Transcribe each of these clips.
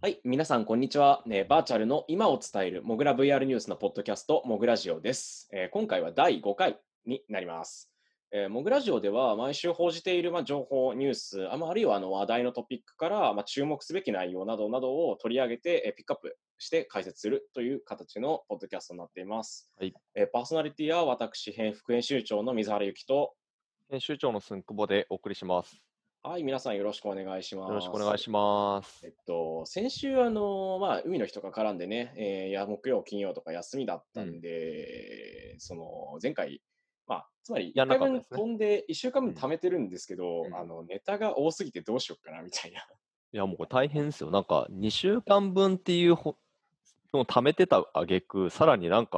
はい、皆さんこんにちは。バーチャルの今を伝えるモグラ VR ニュースのポッドキャストモグラジオです。今回は第5回になります。モグラジオでは毎週報じている情報ニュース、あるいは話題のトピックから注目すべき内容などなどを取り上げてピックアップして解説するという形のポッドキャストになっています。はい、パーソナリティは私副編集長の水原由紀と編集長のすんくぼでお送りします。はい、皆さんよろしくお願いします。よろしくお願いします。先週海の日とか絡んでね、木曜金曜とか休みだったんで、その前回つまり1回分飛んで1週間分貯めてるんですけど、ネタが多すぎてどうしようかなみたいな。いやもうこれ大変ですよ。2週間分っていうのを貯めてた挙句、さらにちょっ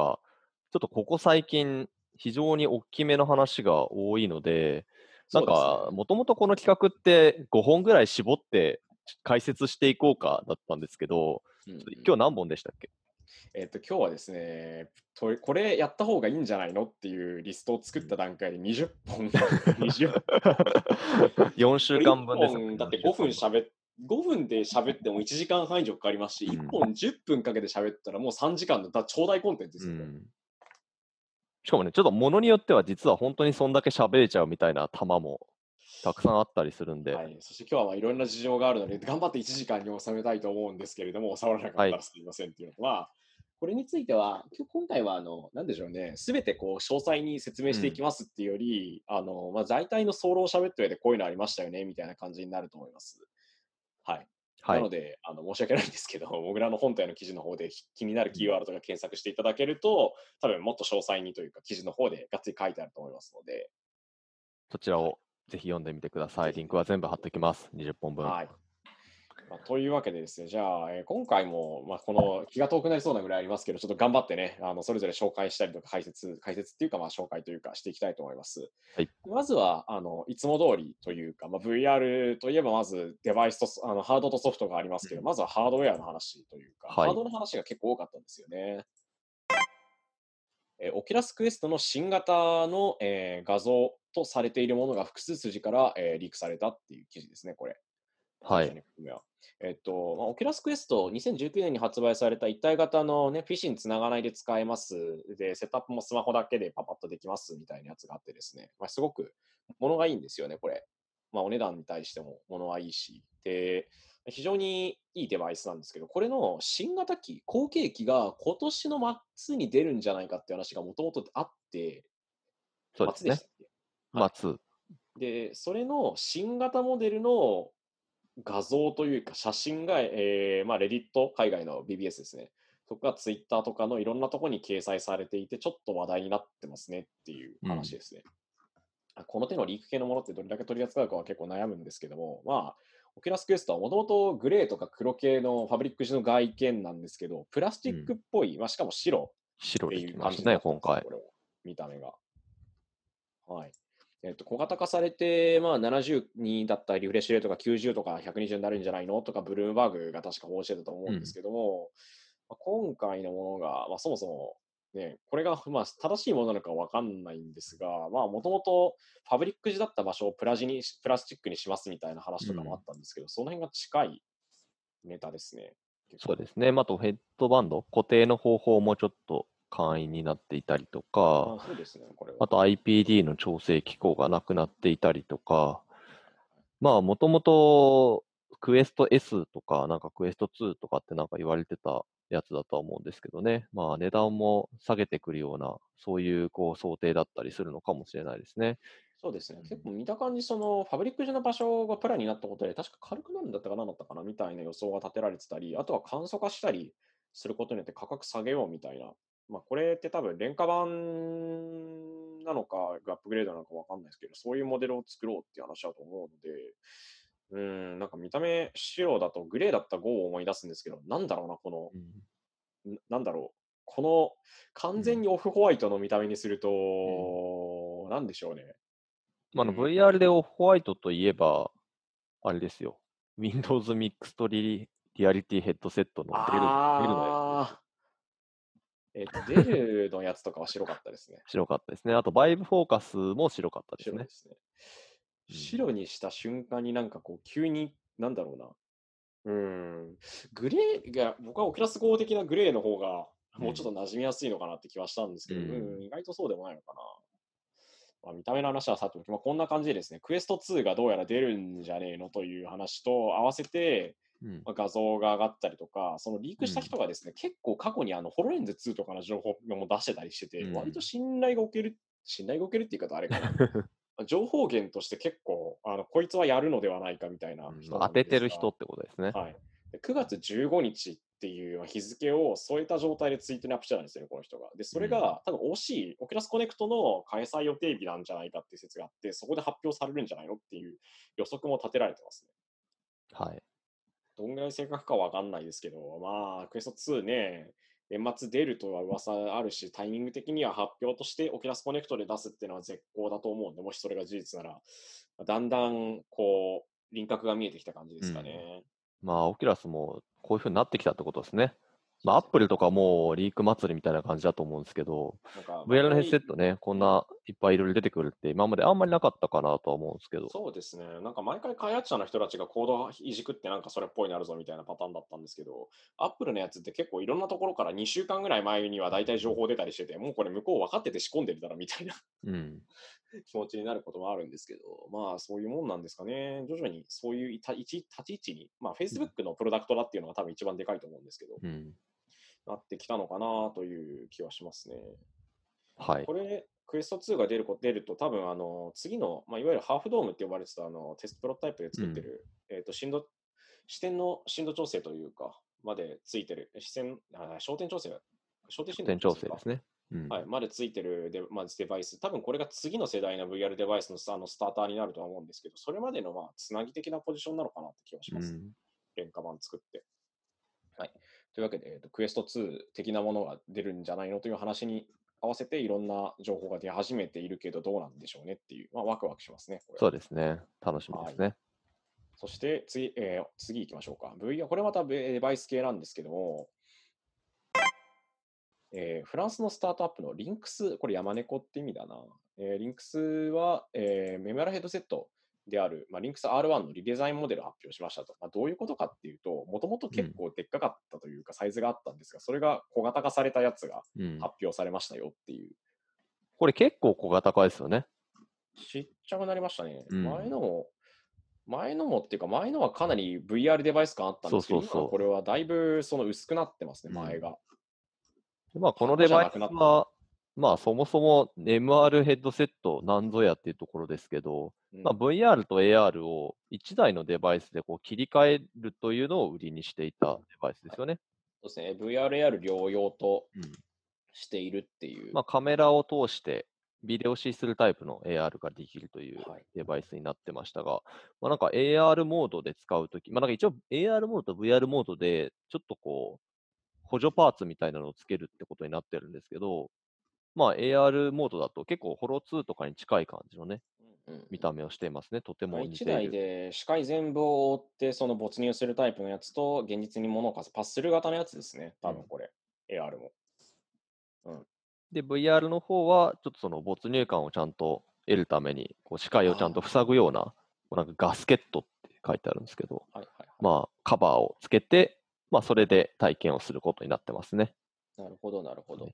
とここ最近非常に大きめの話が多いので。もともとこの企画って5本ぐらい絞って解説していこうかだったんですけど、今日何本でしたっけ？今日はですね、これやった方がいいんじゃないのっていうリストを作った段階で20本、4週間分です、ね。だって5分で喋っても1時間半以上かかりますし、1本10分かけて喋ったらもう3時間の超大コンテンツですよね。しかもね、ちょっとものによっては実は本当にそんだけ喋れちゃうみたいな球もたくさんあったりするんで、はい、そして今日はいろんな事情があるので頑張って1時間に収めたいと思うんですけれども、収まらなかったらすみませんっていうのは、これについては今回は何でしょうね、すべて詳細に説明していきますっていうより、大体の総論を喋った上でこういうのありましたよねみたいな感じになると思います。はい。なので申し訳ないんですけど、モグラの本体の記事の方で気になるキーワードとか検索していただけると、多分もっと詳細にというか記事の方でがっつり書いてあると思いますので、そちらをぜひ読んでみてください。リンクは全部貼っておきます、20本分。はい、というわけでですね、じゃあ、今回も、この気が遠くなりそうなぐらいありますけど、ちょっと頑張ってね、それぞれ紹介したりとか解説っていうか、紹介というかしていきたいと思います。はい、まずは、いつも通りというか、VR といえばまずデバイスとハードとソフトがありますけど、まずはハードウェアの話というか、ハードの話が結構多かったんですよね。オキュラスクエストの新型の、画像とされているものが複数筋から、リークされたっていう記事ですね、これ。はい。オキュラスクエスト2019年に発売された一体型の、ね、PC につながないで使えます。で、セットアップもスマホだけでパパッとできますみたいなやつがあってですね、すごく物がいいんですよね、これ。お値段に対しても物はいいし。で、非常にいいデバイスなんですけど、これの新型機、後継機が今年の末に出るんじゃないかっていう話がもともとあって、そうですね。末。で、それの新型モデルの画像というか写真が、レディット、海外の BBS ですね。そこがツイッターとかのいろんなところに掲載されていて、ちょっと話題になってますねっていう話ですね。この手のリーク系のものってどれだけ取り扱うかは結構悩むんですけども、オキュラスクエストはもともとグレーとか黒系のファブリック地の外見なんですけど、プラスチックっぽい、しかも白っていう感じなんですね、今回。見た目が。はい。小型化されて、72だったりリフレッシュレートが90とか120になるんじゃないのとかブルームバーグが確か報じてたと思うんですけども、今回のものが、そもそも、ね、これが、正しいものなのか分かんないんですが、もともとファブリック時だった場所をプラスチックにしますみたいな話とかもあったんですけど、その辺が近いネタですね。そうですね。あとヘッドバンド、固定の方法もちょっと簡易になっていたりとか、そうですね、これはあと IPD の調整機構がなくなっていたりとか、もともとクエスト S とか、クエスト2とかって言われてたやつだとは思うんですけどね、値段も下げてくるような、そういう想定だったりするのかもしれないですね。そうですね、結構見た感じ、そのファブリック時の場所がプラになったことで、確か軽くなるんだったかなだったかなみたいな予想が立てられてたり、あとは簡素化したりすることによって価格下げようみたいな。これって多分廉価版なのかアップグレードなのか分かんないですけど、そういうモデルを作ろうっていう話だと思うので、見た目白だとグレーだった5を思い出すんですけど、この完全にオフホワイトの見た目にすると、なんでしょうね。VR でオフホワイトといえばあれですよ、 Windows ミックスとリアリティヘッドセットの出るのやつ。デルのやつとかは白かったですね。白かったですね。あと、バイブフォーカスも白かったですね。白にした瞬間に急に、うん。グレーが、僕はオキュラス号的なグレーの方が、もうちょっと馴染みやすいのかなって気はしたんですけど、意外とそうでもないのかな。まあ、見た目の話はさておき、まあ、こんな感じでですね、クエスト2がどうやら出るんじゃねえのという話と合わせて、まあ、画像が上がったりとか、そのリークした人がですね、結構過去にホロレンズ2とかの情報も出してたりしてて、割と信頼が置けるっていうか、あれかな。情報源として結構こいつはやるのではないかみたいな人なんですが、当ててる人ってことですね。はい、9月15日っていう日付を添えた状態でツイートにアップしてたんですよね、この人が。で、それが多分 OC、オキュラスコネクトの開催予定日なんじゃないかっていう説があって、そこで発表されるんじゃないのっていう予測も立てられてますね。はい。どんぐらい正確かは分かんないですけど、まあ、クエスト2ね、年末出るとは噂あるし、タイミング的には発表としてオキュラスコネクトで出すっていうのは絶好だと思うんで、もしそれが事実なら、だんだんこう輪郭が見えてきた感じですかね。まあオキュラスもこういう風になってきたってことですね。まあアップルとかもリーク祭りみたいな感じだと思うんですけど、VR のヘッドセットね、こんないっぱいいろいろ出てくるって今まであんまりなかったかなとは思うんですけど。そうですね。なんか毎回開発者の人たちがコードいじくってなんかそれっぽいなるぞみたいなパターンだったんですけど、アップルのやつって結構いろんなところから2週間ぐらい前にはだいたい情報出たりしてて、もうこれ向こう分かってて仕込んでるだろみたいな、気持ちになることもあるんですけど、まあそういうもんなんですかね。徐々にそういう立ち位置に、まあ Facebook のプロダクトだっていうのが多分一番でかいと思うんですけど、なってきたのかなという気はしますね。はい。これクエスト2が出ると多分次の、まあ、いわゆるハーフドームって呼ばれてたテストプロタイプで作ってる、視点の振動調整というかまでついてる焦点調整ですね。はい、までついてるデバイス、多分これが次の世代の VR デバイスのスターターになるとは思うんですけど、それまでのまあつなぎ的なポジションなのかなって気がします。廉価版作って。はい。というわけで、クエスト2的なものが出るんじゃないのという話に合わせていろんな情報が出始めているけどどうなんでしょうねっていう、まあ、ワクワクしますね。そうですね。楽しみですね。はい、そして次行きましょうか。VR、これまたデバイス系なんですけども、フランスのスタートアップのリンクス、これ山猫って意味だな。リンクスは、メモリアルヘッドセットである、まあ、リンクス R-1 のリデザインモデルを発表しましたと。まあ、どういうことかっていうと、もともと結構でっかかったというか、サイズがあったんですが、それが小型化されたやつが発表されましたよっていう。これ結構小型化ですよね。ちっちゃくなりましたね。前のもっていうか、前のはかなり VR デバイス感あったんですけど、そうそうそう、これはだいぶその薄くなってますね、前が。まあ、このデバイスは、まあ、そもそも MR ヘッドセットなんぞやっていうところですけど、まあ、VR と AR を1台のデバイスでこう切り替えるというのを売りにしていたデバイスですよね。はい、そうですね。VR、AR 両用としているっていう。まあ、カメラを通してビデオ視するタイプの AR ができるというデバイスになってましたが、まあ、なんか AR モードで使うとき、まあ、なんか一応 AR モードと VR モードでちょっとこう、補助パーツみたいなのをつけるってことになってるんですけど、まあ AR モードだと結構ホロ2とかに近い感じのね、見た目をしていますね。とても似ている。1台で視界全部を覆ってその没入するタイプのやつと、現実に物をパスする型のやつですね、多分これ、AR も。で、VR の方はちょっとその没入感をちゃんと得るためにこう視界をちゃんと塞ぐような、なんかガスケットって書いてあるんですけど、まあカバーをつけて、まあ、それで体験をすることになってますね。なるほど、なるほど。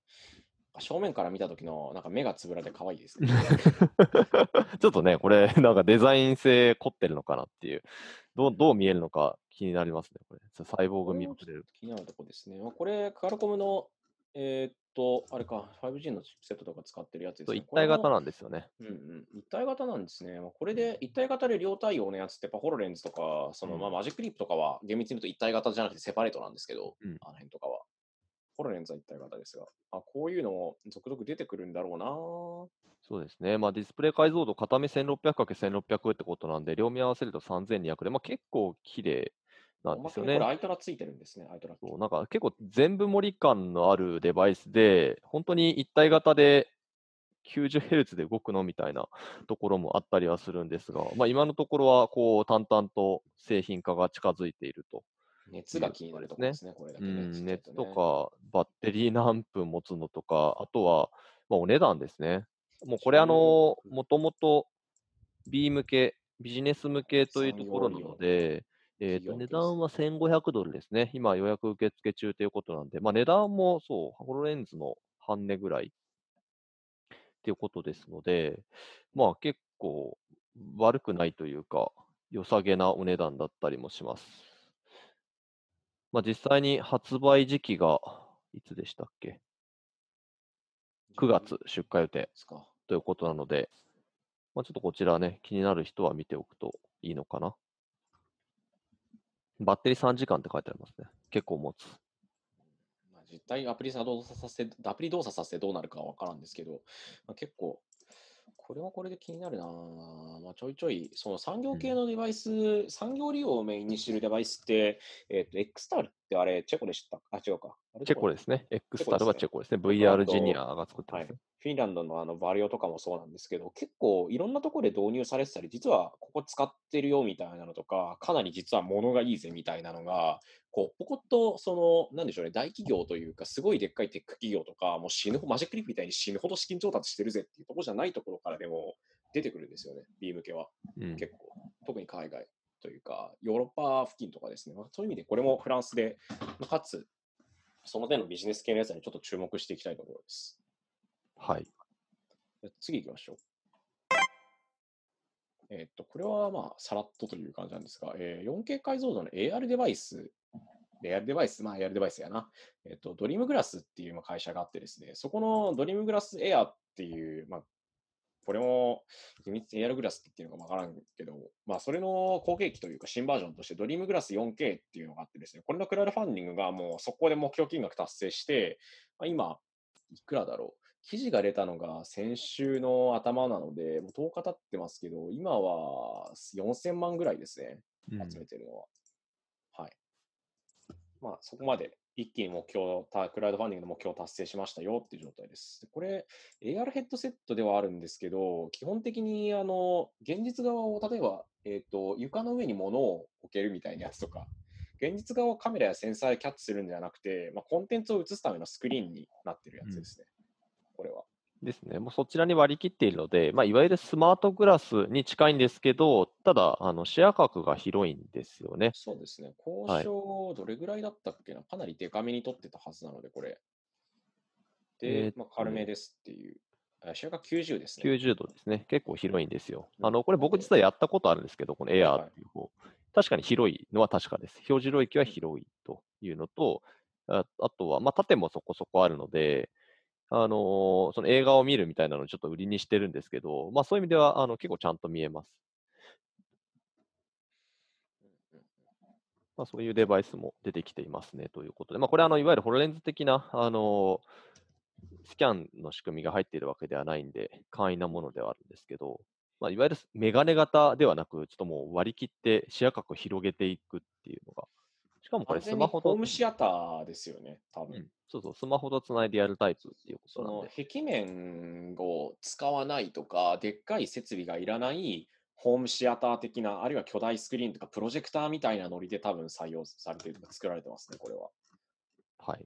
正面から見た時のなんか目がつぶらで可愛いですね。ちょっとね、これ、なんかデザイン性凝ってるのかなっていう、どう見えるのか気になりますね、これ。サイボーグ見てる。気になるとこですね。これ、カルコムの、あれか、5G のチップセットとか使ってるやつですね。一体型なんですよね。一体型なんですね。これで、一体型で両対応のやつって、ホロレンズとか、そのまあマジックリープとかは、厳密に言うと一体型じゃなくてセパレートなんですけど、あの辺とかは。ホロレンズは一体型ですが、こういうのも続々出てくるんだろうな。そうですね。まあ、ディスプレイ解像度、片目 1600×1600 ってことなんで、両目合わせると3200で、まあ、結構綺麗なんですよね。これアイトラついてるんですね、アイトラ。そう、なんか結構全部盛り感のあるデバイスで、本当に一体型で 90Hz で動くのみたいなところもあったりはするんですが、まあ、今のところはこう淡々と製品化が近づいていると。熱が気になるところですね、これだけね。熱とか、バッテリー何分持つのとか、あとは、まあ、お値段ですね。もうこれ、もともと B 向け、ビジネス向けというところなので、値段は$1,500ですね。今予約受付中ということなんで、まあ、値段もそう、ホロレンズの半値ぐらいっていうことですので、まあ結構悪くないというか、良さげなお値段だったりもします。まあ、実際に発売時期がいつでしたっけ？ 9 月出荷予定ということなので、まあ、ちょっとこちらね、気になる人は見ておくといいのかな。バッテリー3時間って書いてありますね。結構持つ。実際アプリ動作させてどうなるかは分からんですけど、まあ、結構、これはこれで気になるなぁ、まあ、ちょいちょい、その産業系のデバイス、産業利用をメインにしてるデバイスって、XTAL ってあれ、チェコでしたあ、違うか。あれチェコですね。XTAL はチェコですね。VR ジュニアが作ってます、ねはい。フィンランドのあのバリオとかもそうなんですけど、結構いろんなところで導入されてたり、実はここ使ってるよみたいなのとか、かなり実は物がいいぜみたいなのが、こうポコッとその、なんでしょうね、大企業というか、すごいでっかいテック企業とか、もう死ぬマジックリーフみたいに死ぬほど資金調達してるぜっていうところじゃないところからでも出てくるんですよね、B 向けは。結構、特に海外というか、ヨーロッパ付近とかですね、そういう意味でこれもフランスで、かつ、その手のビジネス系のやつにちょっと注目していきたいところです。はい。次行きましょう。これはまあ、さらっとという感じなんですが、4K 解像度の AR デバイス、AR デバイスやな。ドリームグラスっていう会社があってですね、そこのドリームグラスエアっていう、まあ、これも、AR グラスって言ってるのかわからんけど、まあ、それの後継機というか新バージョンとして、ドリームグラス 4K っていうのがあってですね、これのクラウドファンディングがもう速攻で目標金額達成して、まあ、今、いくらだろう。記事が出たのが先週の頭なので、もう10日経ってますけど、今は4000万ぐらいですね、集めてるのは。はい。まあ、そこまで一気に目標、クラウドファンディングの目標を達成しましたよっていう状態です。これ、AR ヘッドセットではあるんですけど、基本的に現実側を例えば、床の上に物を置けるみたいなやつとか、現実側をカメラやセンサーでキャッチするんじゃなくて、まあ、コンテンツを映すためのスクリーンになってるやつですね。これはですね、もうそちらに割り切っているので、まあ、いわゆるスマートグラスに近いんですけど、ただシェア額が広いんですよね。そうですね、交渉どれぐらいだったっけな、はい、かなりデカめに取ってたはずなので、これ。で、まあ、軽めですっていう。シェア額90ですね。90度ですね、結構広いんですよ。これ、僕実はやったことあるんですけど、このエアーっていう方、はい、確かに広いのは確かです。表示領域は広いというのと、あとは、まあ、縦もそこそこあるので、その映画を見るみたいなのをちょっと売りにしてるんですけど、まあ、そういう意味では結構ちゃんと見えます。まあ、そういうデバイスも出てきていますねということで、まあ、これはいわゆるホロレンズ的なスキャンの仕組みが入っているわけではないんで、簡易なものではあるんですけど、まあ、いわゆるメガネ型ではなく、ちょっともう割り切って視野角を広げていくっていうのが。しかもこれスマホとホームシアターですよね、多分、そうそう、スマホとつないでやるタイプっていうことなんで。その壁面を使わないとか、でっかい設備がいらないホームシアター的な、あるいは巨大スクリーンとかプロジェクターみたいなノリで多分採用されてる、作られてますね、これは。はい。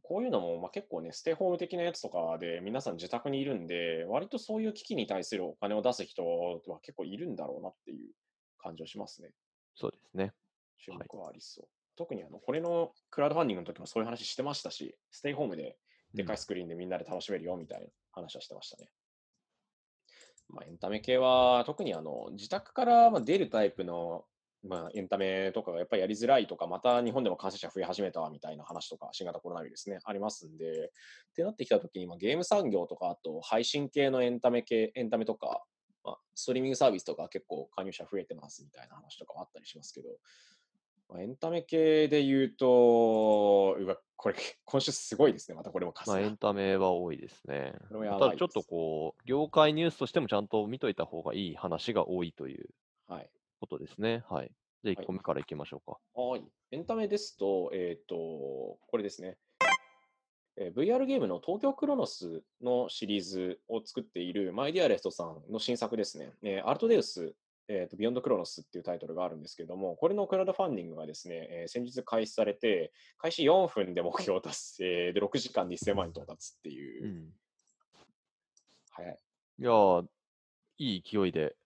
こういうのも、まあ、結構ね、ステイホーム的なやつとかで皆さん自宅にいるんで、割とそういう機器に対するお金を出す人は結構いるんだろうなっていう感じはしますね。そうですね。注目はありそう。特にこれのクラウドファンディングの時もそういう話してましたし、ステイホームででかいスクリーンでみんなで楽しめるよみたいな話はしてましたね。まあ、エンタメ系は特に自宅から出るタイプの、まあ、エンタメとかがやっぱりやりづらいとか、また日本でも感染者増え始めたみたいな話とか、新型コロナウイルスね、ありますんで、ってなってきた時に、まあ、ゲーム産業とか、あと配信系のエンタメとか、まあ、ストリーミングサービスとか結構加入者増えてますみたいな話とかもあったりしますけど、エンタメ系で言うと、これ、今週すごいですね、またこれも重なる。エンタメは多いですね。ただちょっとこう、業界ニュースとしてもちゃんと見といた方がいい話が多いということですね。はい。じゃあ1個目からいきましょうか。はい。エンタメですと、これですね。VR ゲームの東京クロノスのシリーズを作っているマイディアレストさんの新作ですね。アルトデウス。ビヨンドクロノスっていうタイトルがあるんですけども、これのクラウドファンディングがですね、先日開始されて、開始4分で目標達成で6時間2000万円到達っていう。早い。いやー、いい勢いで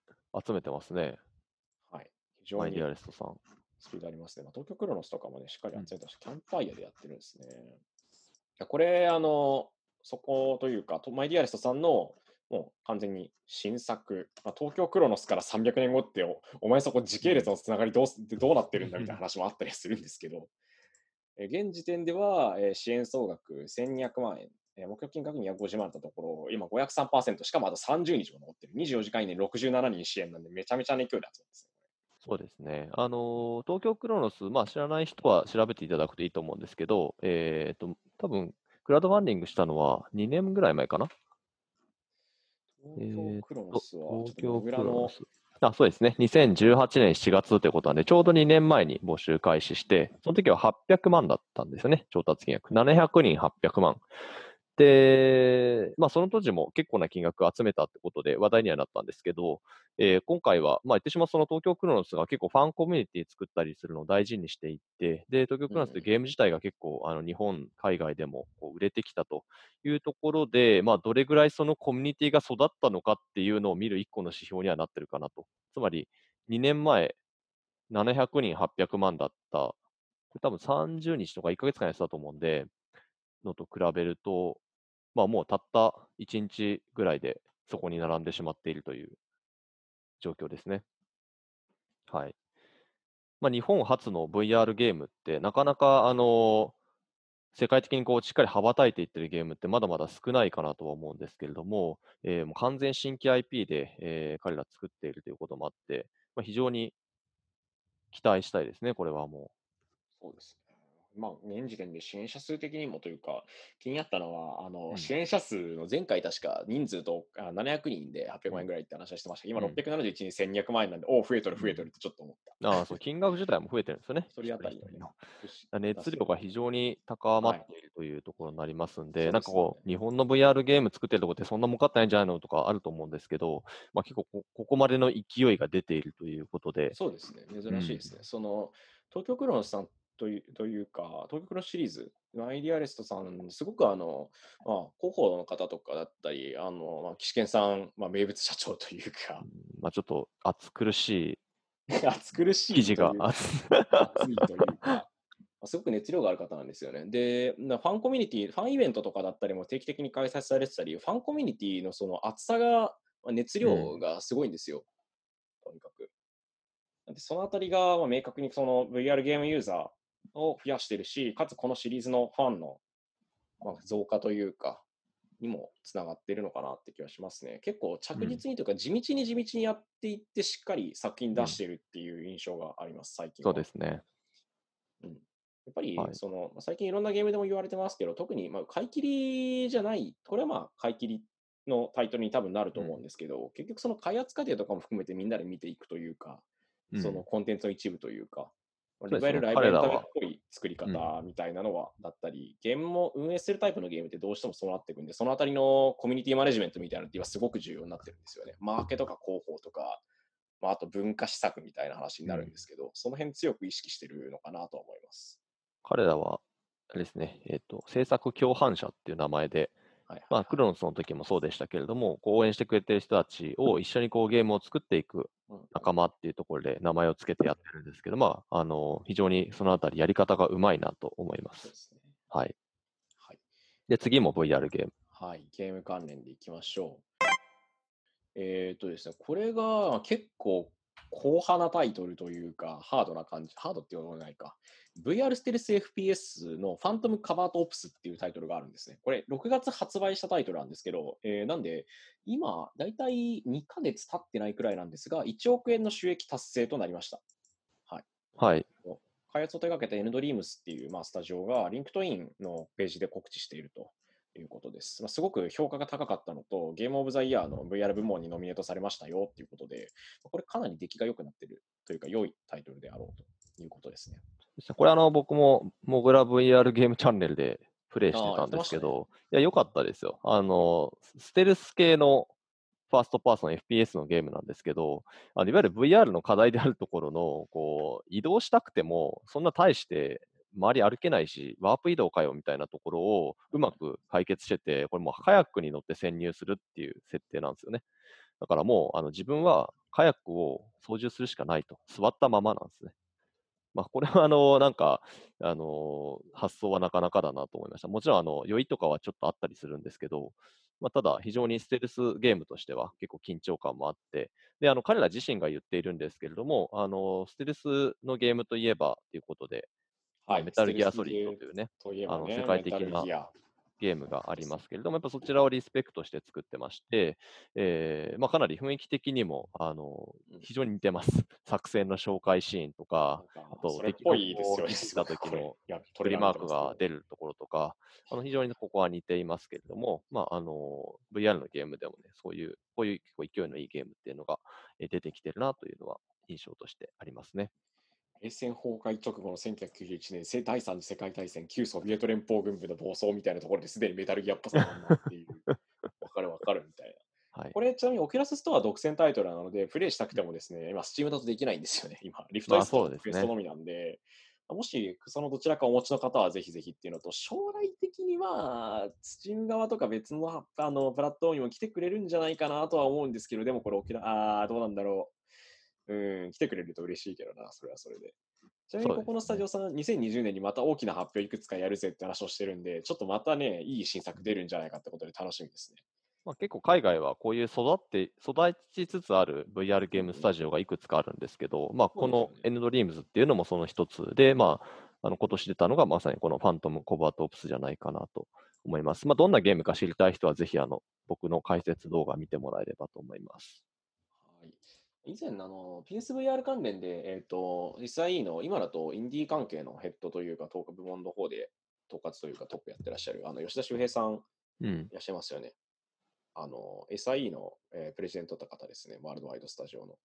集めてますね。はい。非非常にリアリストさんスピードありますね。まあ、東京クロノスとかもね、しっかり集めたし、キャンプファイヤーでやってるんですね。いやこれ、そこというか、マイディアリストさんのもう完全に新作、まあ、東京クロノスから300年後ってお前そこ時系列のつながりどうなってるんだみたいな話もあったりするんですけど、現時点では、支援総額1200万円、目標金額250万だったところ、今 503%、しかもあと30日も残ってる、24時間以内67人支援なんで、めちゃめちゃ熱狂だったんですよ。そうですね、東京クロノス、まあ、知らない人は調べていただくといいと思うんですけど、多分クラウドファンディングしたのは2年ぐらい前かな。東京クロノスは、東京クロノス。あ、そうですね、2018年7月ということなんで、ちょうど2年前に募集開始して、その時は800万だったんですよね、調達金額。700人800万。で、まあ、その当時も結構な金額を集めたってことで話題にはなったんですけど、今回は、まあ、言ってしまうその東京クロノスが結構ファンコミュニティ作ったりするのを大事にしていって、で、東京クロノスってゲーム自体が結構日本、海外でもこう売れてきたというところで、まあ、どれぐらいそのコミュニティが育ったのかっていうのを見る一個の指標にはなってるかなと。つまり、2年前、700人800万だった、これ多分30日とか1ヶ月間やってたと思うんで、のと比べると、まあ、もうたった1日ぐらいでそこに並んでしまっているという状況ですね。はい。まあ、日本初の VR ゲームってなかなか世界的にこうしっかり羽ばたいていってるゲームってまだまだ少ないかなとは思うんですけれども、もう完全新規 IP で、彼ら作っているということもあって、まあ、非常に期待したいですね、これはもう。そうですね。まあ、現時点で支援者数的にもというか気になったのは支援者数の前回確か人数と700人で800万円ぐらいって話をしてましたけど、今671人1200万円なんで、おお増えとるってちょっと思った。ああ、そう金額自体も増えてるんですよね。それあたりの熱量が非常に高まっているというところになりますんで、はい、なんかこう日本の VR ゲーム作ってるところってそんな儲かってないんじゃないのとかあると思うんですけど、まあ、結構ここまでの勢いが出ているということで。そうですね、珍しいですね。その東京クロノスさんというか、東京のシリーズ、アイディアリストさん、すごくまあ、広報の方とかだったり、まあ、岸健さん、まあ、名物社長というか、まあ、ちょっと暑苦しい記事が熱いというか、すごく熱量がある方なんですよね。で、ファンコミュニティ、ファンイベントとかだったりも定期的に開催されてたり、ファンコミュニティのその熱さが、熱量がすごいんですよ、とにかく。そのあたりが明確にその VR ゲームユーザーを増やしてるし、かつこのシリーズのファンの増加というかにもつながっているのかなって気がしますね。結構着実にというか、地道にやっていってしっかり作品出しているっていう印象があります、最近は。そうですね。うん、やっぱりその、最近いろんなゲームでも言われてますけど、特にまあ買い切りじゃない、これはまあ買い切りのタイトルに多分なると思うんですけど、結局その開発過程とかも含めてみんなで見ていくというか、そのコンテンツの一部というか、いわゆるライブエンタメっぽい作り方みたいなのはだったり、ゲームも運営するタイプのゲームってどうしてもそうなっていくんで、そのあたりのコミュニティマネジメントみたいなのって今すごく重要になってるんですよね。マーケとか広報とか、まあ、あと文化施策みたいな話になるんですけど、その辺強く意識してるのかなとは思います。彼らはあれですね、制作共犯者っていう名前で、まあ、クロノスの時もそうでしたけれども、こう応援してくれてる人たちを一緒にこうゲームを作っていく仲間っていうところで名前をつけてやってるんですけど、まあ、非常にそのあたりやり方がうまいなと思います。そうですね。はい。はい、で、次も VR ゲーム。はい、ゲーム関連でいきましょう。ですね、これが結構硬派なタイトルというか、ハードな感じ、ハードって言わないか。VR ステルス FPS のファントムカバートオプスっていうタイトルがあるんですね。これ6月発売したタイトルなんですけど、なんで今だいたい2ヶ月経ってないくらいなんですが、1億円の収益達成となりました。はい。はい、開発を手掛けた N-Dreams っていう、まあ、スタジオが LinkedIn のページで告知しているということです。まあ、すごく評価が高かったのと、ゲームオブザイヤーの VR 部門にノミネートされましたよっていうことで、これかなり出来が良くなっているというか、良いタイトルであろうということですね。これ僕もモグラ VR ゲームチャンネルでプレイしてたんですけど、いや良かったですよ。ステルス系のファーストパーソン FPS のゲームなんですけど、いわゆる VR の課題であるところのこう移動したくてもそんな大して周り歩けないし、ワープ移動かよみたいなところをうまく解決してて、これもうカヤックに乗って潜入するっていう設定なんですよね。だからもう自分はカヤックを操縦するしかないと、座ったままなんですね。まあ、これはなんか発想はなかなかだなと思いました。もちろん酔いとかはちょっとあったりするんですけど、まあ、ただ非常にステルスゲームとしては結構緊張感もあって、で彼ら自身が言っているんですけれども、ステルスのゲームといえばということで、はい、メタルギアソリッドというね、世界的なゲームがありますけれども、やっぱそちらをリスペクトして作ってまして、まあ、かなり雰囲気的にも非常に似てます。作戦の紹介シーンとか、あと敵を撃った時のトリマークが出るところとか、非常にここは似ていますけれども、まあ、VR のゲームでもね、こういう結構勢いのいいゲームっていうのが出てきてるなというのは印象としてありますね。冷戦崩壊直後の1991年、第3次世界大戦、旧ソビエト連邦軍部の暴走みたいなところですでにメタルギアっぽさになっている。わかるみたいな、はい。これちなみにオキュラスストア独占タイトルなので、プレイしたくてもですね、今、スチームだとできないんですよね。今、リフトエストとクエストのみなんで、まあ、もしそのどちらかお持ちの方はぜひぜひっていうのと、将来的にはスチーム側とか別のプラットフォームにも来てくれるんじゃないかなとは思うんですけど、でもこれどうなんだろう。来てくれると嬉しいけどな、それはそれで。ちなみにここのスタジオさん、ね、2020年にまた大きな発表いくつかやるぜって話をしてるんで、ちょっとまたね、いい新作出るんじゃないかってことで楽しみですね。まあ、結構海外はこういう育ちつつある VR ゲームスタジオがいくつかあるんですけど、まあ、この EndDreams っていうのもその一つで、まあ、今年出たのがまさにこのファントム・コバート・オプスじゃないかなと思います。まあ、どんなゲームか知りたい人はぜひ僕の解説動画見てもらえればと思います。はい、以前PSVR 関連で、SIE の今だとインディー関係のヘッドというか部門の方で統括というかトップやってらっしゃる吉田修平さんいらっしゃいますよね。SIE の、プレジデントだった方ですね、ワールドワイドスタジオの。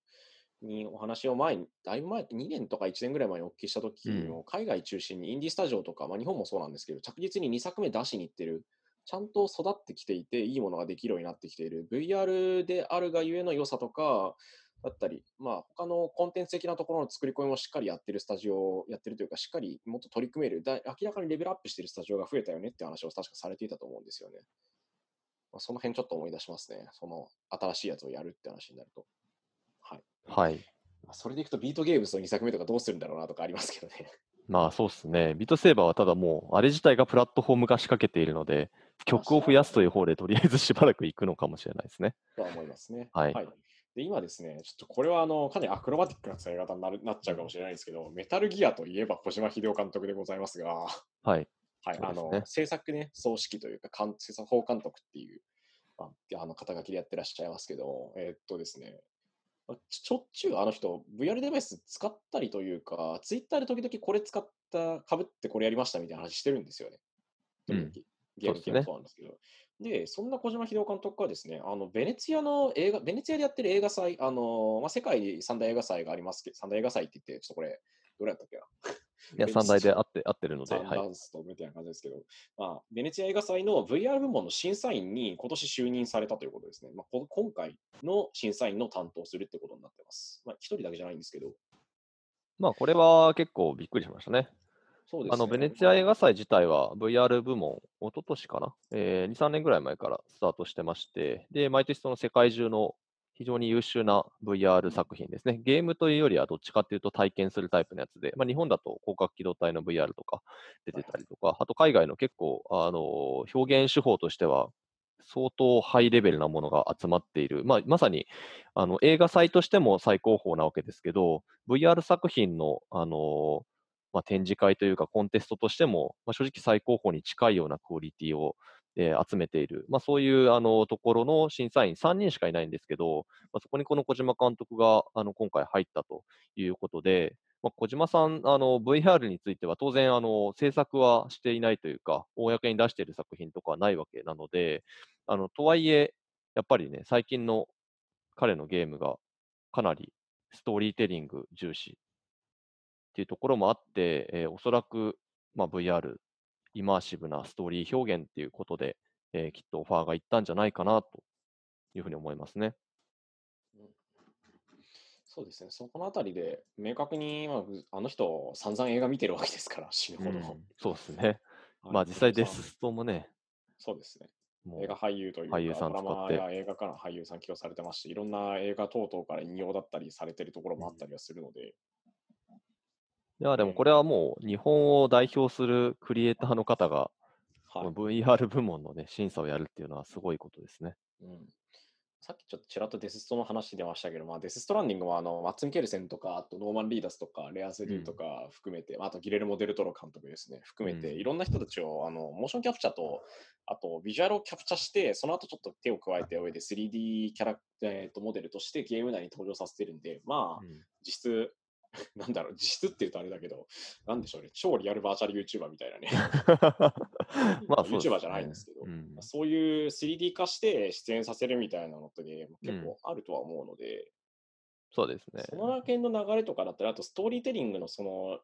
にお話を前に、だいぶ前、2年とか1年ぐらい前にお聞きしたときに、海外中心にインディースタジオとか、まあ、日本もそうなんですけど、着実に2作目出しに行ってる。ちゃんと育ってきていて、いいものができるようになってきている。VR であるがゆえの良さとか、だったり、まあ、他のコンテンツ的なところの作り込みもしっかりやってるスタジオ、やってるというか、しっかりもっと取り組める、明らかにレベルアップしてるスタジオが増えたよねって話を確かされていたと思うんですよね。まあ、その辺ちょっと思い出しますね。その新しいやつをやるって話になると。はい。はい。まあ、それでいくとビートゲームズの2作目とかどうするんだろうなとかありますけどね。まあそうですね。ビートセーバーはただもう、あれ自体がプラットフォーム化仕掛けているので、曲を増やすという方でとりあえずしばらくいくのかもしれないですね。とは思いますね。はい。はいで今ですね、ちょっとこれはかなりアクロバティックな使い方になっちゃうかもしれないですけど、メタルギアといえば小島秀夫監督でございますが、はい。はい、制作ね、総指揮というか、制作法監督っていう、肩書きでやってらっしゃいますけど、ですね、しょっちゅう人、VR デバイス使ったりというか、ツイッターで時々これかぶってこれやりましたみたいな話してるんですよね。うん、ゲーム系もそうなんですけど。で、そんな小島秀夫監督はですね、ベネツィアでやってる映画祭、まあ、世界三大映画祭がありますけど、三大映画祭って言って、ちょっとこれ、どれだったっけな。いや、三大で合ってるので。はい。みたいな感じですけど、まあ、ベネツィア映画祭の VR 部門の審査員に今年就任されたということですね。まあ、今回の審査員の担当するってことになってます。まあ、一人だけじゃないんですけど。まあ、これは結構びっくりしましたね。そうですね、ベネツィア映画祭自体は VR 部門、一昨年かな、2、3年ぐらい前からスタートしてまして、で毎年その世界中の非常に優秀な VR 作品ですね、ゲームというよりはどっちかというと体験するタイプのやつで、まあ、日本だと広角機動隊の VR とか出てたりとか、あと海外の結構表現手法としては相当ハイレベルなものが集まっている、まあ、まさに映画祭としても最高峰なわけですけど、VR 作品のまあ、展示会というかコンテストとしても、まあ、正直最高峰に近いようなクオリティを、集めている、まあ、そういうところの審査員3人しかいないんですけど、まあ、そこにこの小島監督が今回入ったということで、まあ、小島さんVR については当然制作はしていないというか公に出している作品とかはないわけなのでとはいえやっぱりね最近の彼のゲームがかなりストーリーテリング重視っていうところもあって、おそらく、まあ、VR、イマーシブなストーリー表現っていうことで、きっとオファーがいったんじゃないかなというふうに思いますね。そうですね、そこのあたりで明確に、まあ、人、散々映画見てるわけですから、死ぬほど。そうですね。まあ実際デスストもね。そうですね。映画俳優というか、俳優さん使ってドラマや映画から俳優さん起用されてまして、いろんな映画等々から引用だったりされてるところもあったりはするので。いやでもこれはもう日本を代表するクリエイターの方が、はい、VR 部門の、ね、審査をやるっていうのはすごいことですね。うん、さっきちょっとちらっとデスストの話出ましたけど、まあ、デスストランディングはマッツ・ミケルセンとか、あとノーマン・リーダスとかレア・セリーとか含めて、うん、あとギレルモ・デルトロ監督ですね、含めて、うん、いろんな人たちをモーションキャプチャーと、あとビジュアルをキャプチャーして、その後ちょっと手を加えて上で 3D キャラ、モデルとしてゲーム内に登場させてるんで、まあ、うん、実質、なんだろう、実質って言うとあれだけど、なんでしょうね、超リアルバーチャル YouTuber みたいなねまあそうですね、YouTuber じゃないんですけど、うん、そういう 3D 化して出演させるみたいなのって、ね、結構あるとは思うので、うん、そうですね、その辺の流れとかだったら、あとストーリーテリングのその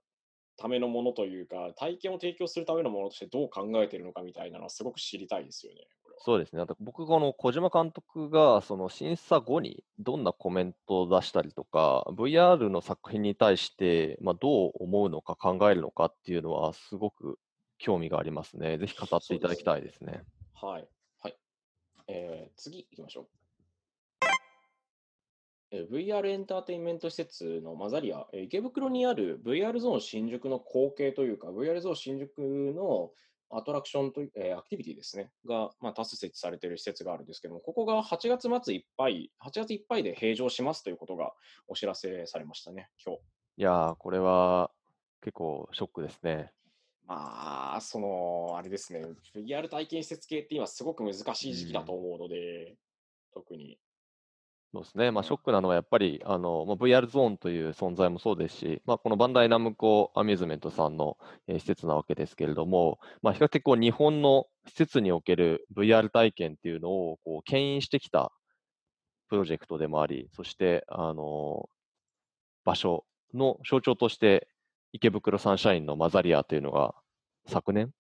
ためのものというか、体験を提供するためのものとしてどう考えてるのかみたいなのはすごく知りたいですよね。そうですね。あと僕この小島監督がその審査後にどんなコメントを出したりとか VR の作品に対してまあどう思うのか考えるのかっていうのはすごく興味がありますね。ぜひ語っていただきたいですね。はい、はい、次いきましょう。VR エンターテインメント施設のマザリア、池袋にある VR ゾーン新宿の光景というか VR ゾーン新宿のアトラクションと、アクティビティですねが、まあ、多数設置されている施設があるんですけども、ここが8月末いっぱい、8月いっぱいで閉場しますということがお知らせされましたね、今日。いやー、これは結構ショックですね。まあ、そのあれですね、VR 体験施設系って今すごく難しい時期だと思うので、特に。そうですね、まあ、ショックなのはやっぱりまあ、VR ゾーンという存在もそうですし、まあ、このバンダイナムコアミューズメントさんの、施設なわけですけれども、まあ、比較的こう日本の施設における VR 体験っていうのをこう牽引してきたプロジェクトでもあり、そして、場所の象徴として池袋サンシャインのマザリアというのが昨年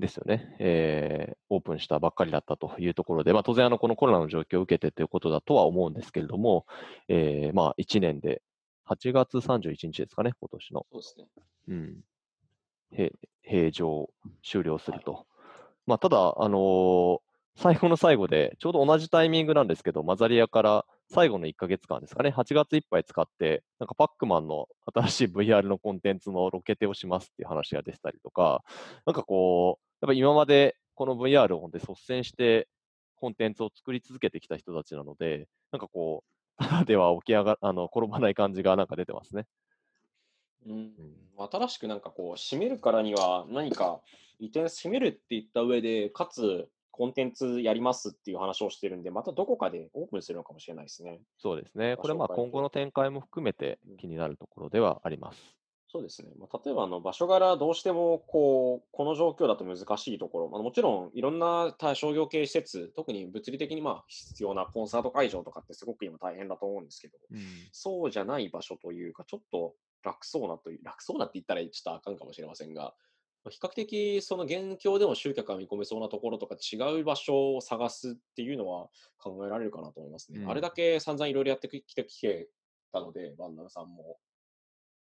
ですよね、オープンしたばっかりだったというところで、まあ、当然このコロナの状況を受けてということだとは思うんですけれども、まあ1年で8月31日ですかね、今年の。そうですね。うん、平常終了すると。はい、まあ、ただ、最後の最後で、ちょうど同じタイミングなんですけど、マザリアから最後の1ヶ月間ですかね、8月いっぱい使って、なんかパックマンの新しい VR のコンテンツのロケテをしますっていう話が出てたりとか、なんかこう、やっぱり今までこの VR を率先してコンテンツを作り続けてきた人たちなので、なんかこう、ただでは起き上が転ばない感じがなんか出てますね。うん、新しくなんかこう、閉めるからには何か移転、閉めるって言った上で、かつコンテンツやりますっていう話をしてるんで、またどこかでオープンするのかもしれないですね。そうですね。これはまあ今後の展開も含めて気になるところではあります。そうですね、まあ、例えば場所柄どうしてもこの状況だと難しいところ、もちろんいろんな商業系施設、特に物理的にまあ必要なコンサート会場とかってすごく今大変だと思うんですけど、うん、そうじゃない場所というかちょっと楽そうなって言ったらちょっとあかんかもしれませんが、比較的その現況でも集客が見込めそうなところとか違う場所を探すっていうのは考えられるかなと思いますね、うん、あれだけ散々いろいろやってきてたので、バンダナさんも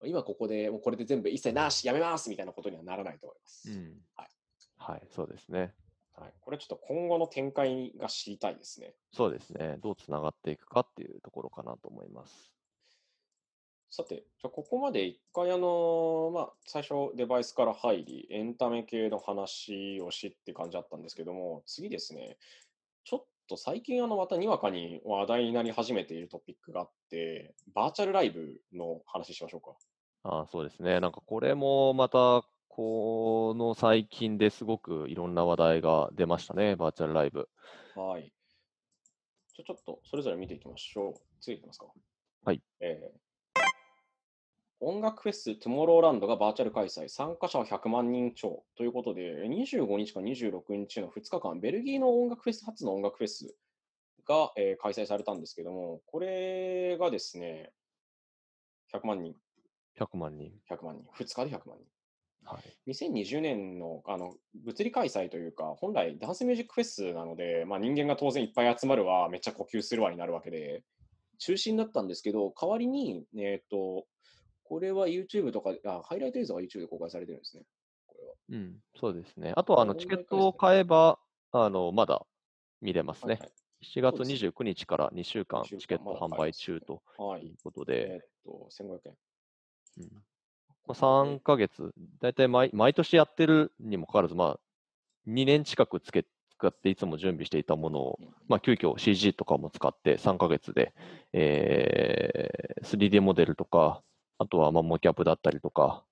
今ここでもうこれで全部一切なしやめますみたいなことにはならないと思います。うん、はい、はい、そうですね、はい。これちょっと今後の展開が知りたいですね。そうですね。どうつながっていくかっていうところかなと思います。さて、じゃここまで一回まあ、最初デバイスから入りエンタメ系の話をしって感じだったんですけども、次ですね。ちょっと最近またにわかに話題になり始めているトピックがあって、バーチャルライブの話しましょうか。ああ、そうですね。なんかこれもまたこの最近ですごくいろんな話題が出ましたね、バーチャルライブ。はい。ちょっとそれぞれ見ていきましょう。次いきますか。はい。音楽フェストゥモローランドがバーチャル開催、参加者は100万人超ということで、25日から26日の2日間、ベルギーの音楽フェス初の音楽フェスが、開催されたんですけども、これがですね、100万人。2日で100万人。はい、2020年の、物理開催というか、本来ダンスミュージックフェスなので、まあ、人間が当然いっぱい集まるわ、めっちゃ呼吸するわになるわけで、中止になったんですけど、代わりに、これは YouTube とか、ハイライト映像が YouTube で公開されてるんですね。これは、うん、そうですね。あとはチケットを買えば、まだ見れますね。はいはい、7月29日から2週間チケット販売中ということで。1500円。うんまあ、3ヶ月、大体 毎年やってるにもかかわらず、まあ、2年近く使っていつも準備していたものを、まあ、急遽 CG とかも使って3ヶ月で、3D モデルとか、あとはモキャップだったりとか、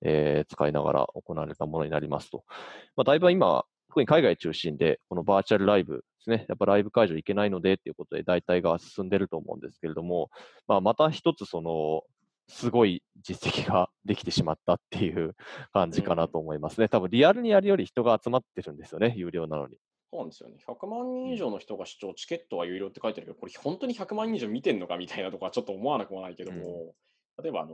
使いながら行われたものになりますと。まあ、だいぶ今、特に海外中心で、このバーチャルライブですね、やっぱライブ会場行けないのでということで、代替が進んでると思うんですけれども、まあ、また一つ、その、すごい実績ができてしまったっていう感じかなと思いますね。多分リアルにやるより人が集まってるんですよね、有料なのに。そうなんですよね。100万人以上の人が視聴、チケットは有料って書いてあるけど、これ本当に100万人以上見てんのかみたいなとかちょっと思わなくもないけども、うん、例えば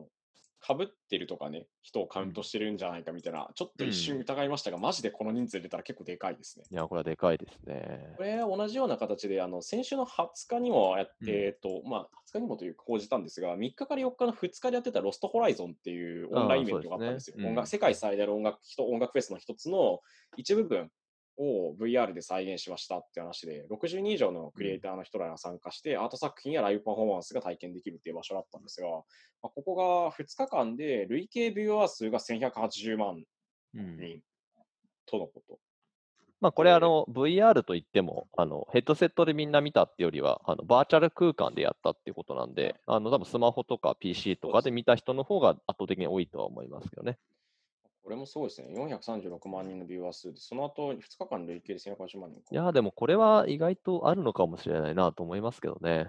かぶってるとかね、人をカウントしてるんじゃないかみたいな、ちょっと一瞬疑いましたが、マジでこの人数入れたら結構でかいですね。いや、これはでかいですね。これ、同じような形で、先週の20日にもやって、まあ、20日にもというか報じたんですが、3日から4日の2日でやってたロストホライゾンっていうオンラインイベントがあったんですよ。世界最大の音楽フェスの一つの一部分を VR で再現しましたって話で、60人以上のクリエイターの人らが参加して、アート作品やライブパフォーマンスが体験できるっていう場所だったんですが、まあ、ここが2日間で累計ビューアー数が1180万人とのこと。まあ、これVR といってもヘッドセットでみんな見たってよりはバーチャル空間でやったっていうことなんで、多分スマホとか PC とかで見た人の方が圧倒的に多いとは思いますけどね。これもすごいですね。436万人のビューアー数で、その後2日間累計で1180万人。いや、でもこれは意外とあるのかもしれないなと思いますけどね。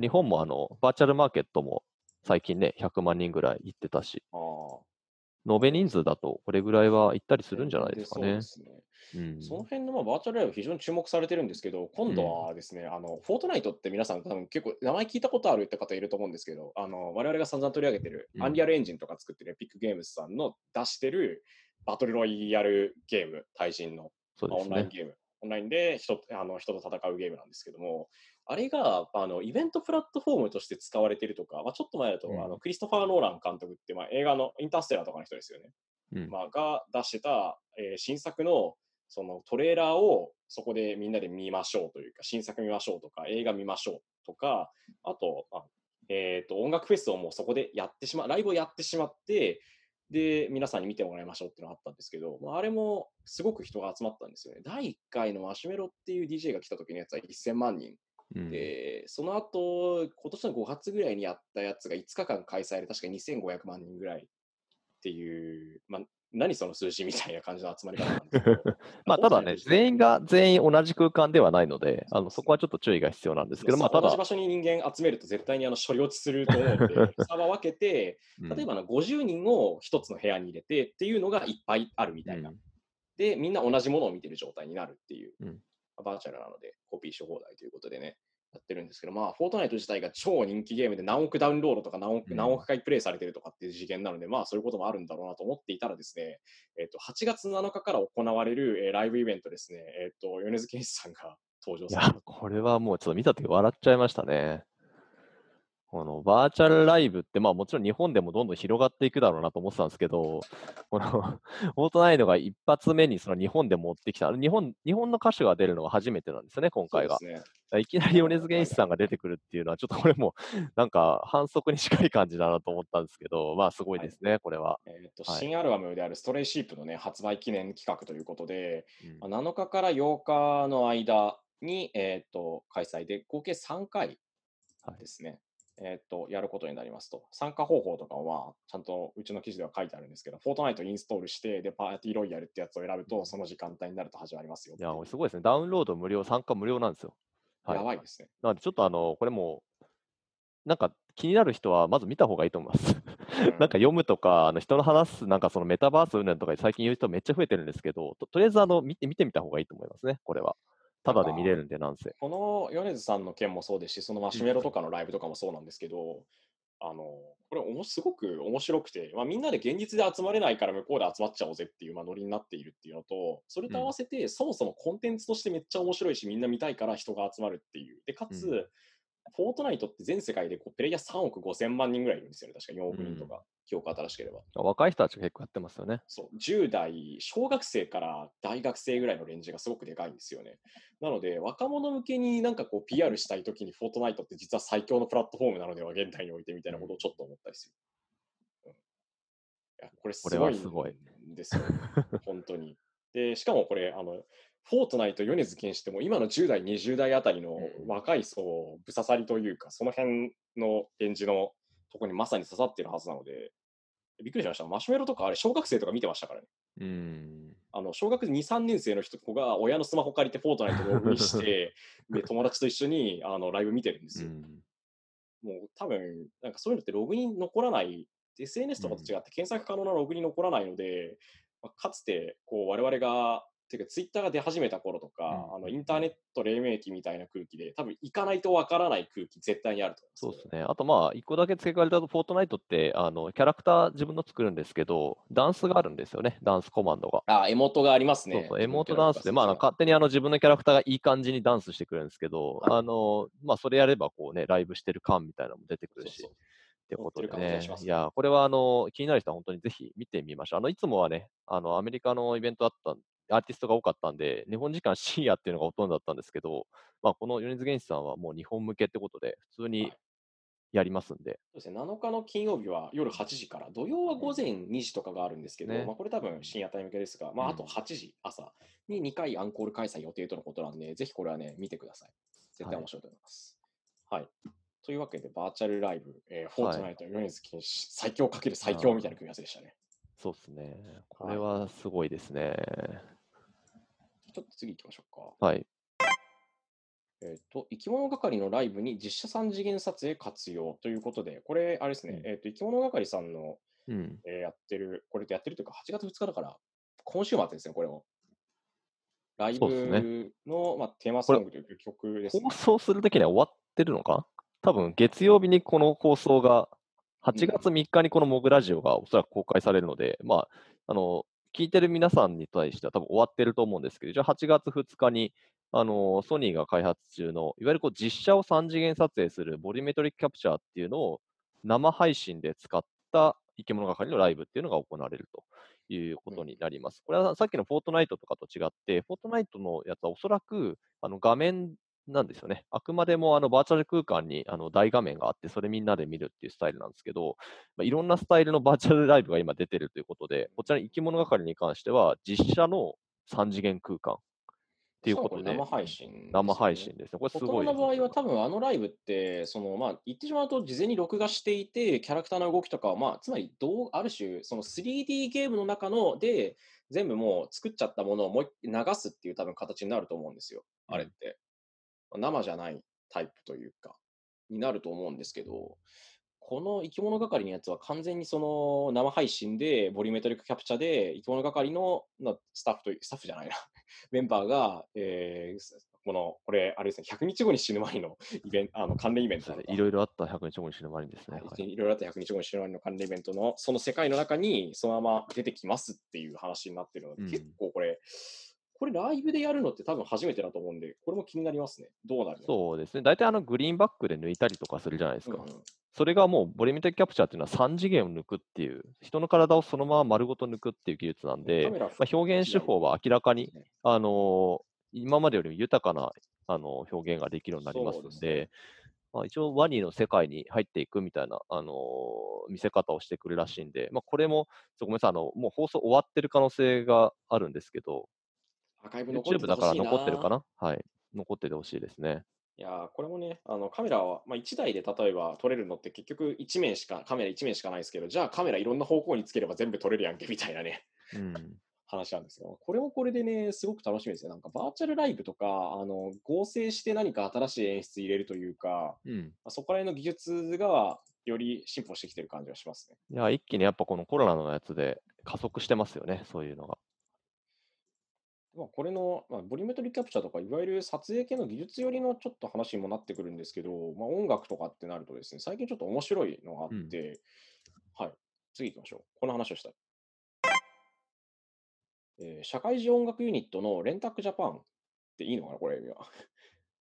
日本もバーチャルマーケットも最近ね、100万人ぐらい行ってたし、延べ人数だとこれぐらいは行ったりするんじゃないですかね。そうですね。うん、その辺のバーチャルライブ非常に注目されてるんですけど、今度はですね、フォートナイトって皆さん多分結構名前聞いたことあるって方いると思うんですけど、我々が散々取り上げてる、アンリアルエンジンとか作ってるエピックゲームズさんの出してるバトルロイヤルゲーム、対人の、まあ、オンラインゲーム。オンラインで人と戦うゲームなんですけども、あれがイベントプラットフォームとして使われているとか、まあ、ちょっと前だと、クリストファー・ノーラン監督って、まあ、映画のインターステラーとかの人ですよね、まあ、が出してた、新作のそのトレーラーをそこでみんなで見ましょうというか、新作見ましょうとか、映画見ましょうとか、あと、音楽フェスをもうそこでやってしまう、ライブをやってしまって、で皆さんに見てもらいましょうっていうのがあったんですけど、まあ、あれもすごく人が集まったんですよね。第1回のマシュメロっていう DJ が来た時のやつは1000万人、でその後今年の5月ぐらいにやったやつが5日間開催で確か2500万人ぐらいっていう、まあ、何その数字みたいな感じの集まり方なんですけどまあただね、全員同じ空間ではないので、そこはちょっと注意が必要なんですけど、まあ、ただ同じ場所に人間集めると絶対に処理落ちすると思うので差は分けて、例えば50人を1つの部屋に入れてっていうのがいっぱいあるみたいな、でみんな同じものを見てる状態になるっていう、バーチャルなのでコピーし放題ということでね、やってるんですけど、まあ、フォートナイト自体が超人気ゲームで何億ダウンロードとか何億回プレイされてるとかっていう次元なので、まあ、そういうこともあるんだろうなと思っていたらですね、8月7日から行われる、ライブイベントですね、米津玄師さんが登場する。いや、これはもうちょっと見たとき笑っちゃいましたね。バーチャルライブって、まあ、もちろん日本でもどんどん広がっていくだろうなと思ってたんですけど、フォートナイトが一発目にその日本で持ってきた、日本の歌手が出るのが初めてなんですよね、今回が。ね、いきなり米津玄師さんが出てくるっていうのは、ちょっとこれもなんか反則に近い感じだなと思ったんですけど、まあすごいですね、これは。新アルバムであるストレイシープのね、発売記念企画ということで、7日から8日の間に、開催で、合計3回ですね。やることになりますと。参加方法とかは、ちゃんとうちの記事では書いてあるんですけど、フォートナイトインストールして、で、パーティーロイヤルってやつを選ぶと、その時間帯になると始まりますよ。いや、すごいですね。ダウンロード無料、参加無料なんですよ。はい、やばいですね。なので、ちょっとこれも、なんか気になる人は、まず見た方がいいと思います。なんか読むとか、人の話す、なんかそのメタバース云々とか、最近言う人めっちゃ増えてるんですけど、とりあえず見てみた方がいいと思いますね、これは。ただで見れるんで、なんせ。この米津さんの件もそうですし、そのマシュメロとかのライブとかもそうなんですけど、これすごく面白くて、まあ、みんなで現実で集まれないから向こうで集まっちゃおうぜっていう、まあ、ノリになっているっていうのと、それと合わせて、そもそもコンテンツとしてめっちゃ面白いし、みんな見たいから人が集まるっていう。で、かつ、フォートナイトって全世界でプレイヤー3億5000万人ぐらいいるんですよね、確か4億人とか。記憶新しければ。若い人たちが結構やってますよね。そう、10代、小学生から大学生ぐらいのレンジがすごくでかいんですよね。なので、若者向けになんかこう PR したいときにフォートナイトって実は最強のプラットフォームなのでは現代においてみたいなことをちょっと思ったりする。うん、いやこれすごいんですよ、ね、本当に。で、しかもこれ、フォートナイト米津玄師ってもう今の10代20代あたりの若い層ぶささりというかその辺のレンジのとこにまさに刺さってるはずなのでびっくりしました。マシュメロとかあれ小学生とか見てましたからね。うん、小学2、3年生の人が親のスマホ借りてフォートナイトをログインしてで友達と一緒にライブ見てるんですよ。もう多分なんかそういうのってログイン残らない SNS とかと違って検索可能なログイン残らないので、まあ、かつてこう我々がてかツイッターが出始めた頃とか、うん、インターネット黎明期みたいな空気で多分行かないとわからない空気絶対にあると思います。そうですね。あとまあ一個だけ付け加えたとフォートナイトってキャラクター自分の作るんですけどダンスがあるんですよね。ダンスコマンドが。あ、エモートがありますね。そうそうエモートダンスでまあ勝手に自分のキャラクターがいい感じにダンスしてくれるんですけど、はい、まあそれやればこうねライブしてる感みたいなのも出てくるし。そうそうってことでね、いやこれは気になる人は本当にぜひ見てみましょう。いつもはねアメリカのイベントだったんでアーティストが多かったんで日本時間深夜っていうのがほとんどだったんですけど、まあ、この米津玄師さんはもう日本向けってことで普通にやりますんで、はい、そうですね。7日の金曜日は夜8時から土曜は午前2時とかがあるんですけど、ねまあ、これ多分深夜帯向けですが、まあ、あと8時朝に2回アンコール開催予定とのことなんで、うん、ぜひこれはね見てください。絶対面白いと思います、はい、というわけでバーチャルライブ、フォートナイト米津玄師最強かける最強みたいな組み合わせでしたね。そうですね。これはすごいですね、はいちょっと次行きましょうか。はい。生き物係のライブに実写3次元撮影活用ということで、これ、あれですね、生き物係さんの、うんやってる、これでやってるというか、8月2日だから、今週末ですね、これを。ライブの、まあ、テーマソングという曲ですね。放送するときには終わってるのか？多分月曜日にこの放送が、8月3日にこのモグラジオがおそらく公開されるので、まあ、聞いてる皆さんに対しては多分終わってると思うんですけど、じゃあ8月2日にソニーが開発中のいわゆるこう実写を3次元撮影するボリュメトリックキャプチャーっていうのを生配信で使った生き物係のライブっていうのが行われるということになります。これはさっきのフォートナイトとかと違ってフォートナイトのやつはおそらく画面なんですよね。あくまでもバーチャル空間に大画面があってそれみんなで見るっていうスタイルなんですけど、まあ、いろんなスタイルのバーチャルライブが今出てるということで、こちらの生き物係に関しては実写の3次元空間っていうことで生配信ですね。生配信ですね。これすごい。大人の場合は多分ライブってまあ言ってしまうと事前に録画していてキャラクターの動きとかは、まあ、つまりある種その 3D ゲームの中ので全部もう作っちゃったものをもう流すっていう多分形になると思うんですよ、うん、あれって生じゃないタイプというかになると思うんですけど、この生き物係のやつは完全にその生配信でボリュメトリックキャプチャーで生き物係のスタッフじゃないなメンバーが、これあれですね100日後に死ぬワニの関連イベントいろいろあった100日後に死ぬワニですね、はい、いろいろあった100日後に死ぬワニの関連イベントのその世界の中にそのまま出てきますっていう話になってるので、うん、結構これライブでやるのって多分初めてだと思うんで、これも気になりますね。どうなるの？そうですね。大体グリーンバックで抜いたりとかするじゃないですか。うんうん、それがもうボリュメトリックキャプチャーっていうのは3次元を抜くっていう、人の体をそのまま丸ごと抜くっていう技術なんで、まあ、表現手法は明らかに、今までよりも豊かな表現ができるようになりますので、そうですね。まあ、一応ワニの世界に入っていくみたいな、見せ方をしてくるらしいんで、まあ、これもごめんなさいもう放送終わってる可能性があるんですけど、アーカイブ残っててほしいな。 YouTube だから残ってるかな、はい、残っててほしいですね。いやこれもねカメラは、まあ、1台で例えば撮れるのって結局カメラ1面しかないですけど、じゃあカメラいろんな方向につければ全部撮れるやんけみたいなね、うん、話なんですけど、これもこれでねすごく楽しみですね。なんかバーチャルライブとか合成して何か新しい演出入れるというか、うん、そこら辺の技術がより進歩してきてる感じがしますね。いや一気にやっぱこのコロナのやつで加速してますよね、そういうのが。まあ、これの、まあ、ボリュメトリーキャプチャーとかいわゆる撮影系の技術寄りのちょっと話にもなってくるんですけど、まあ、音楽とかってなるとですね最近ちょっと面白いのがあって、うん、はい次行きましょう。この話をしたい、社会人音楽ユニットのレンタックジャパンっていいのかなこれは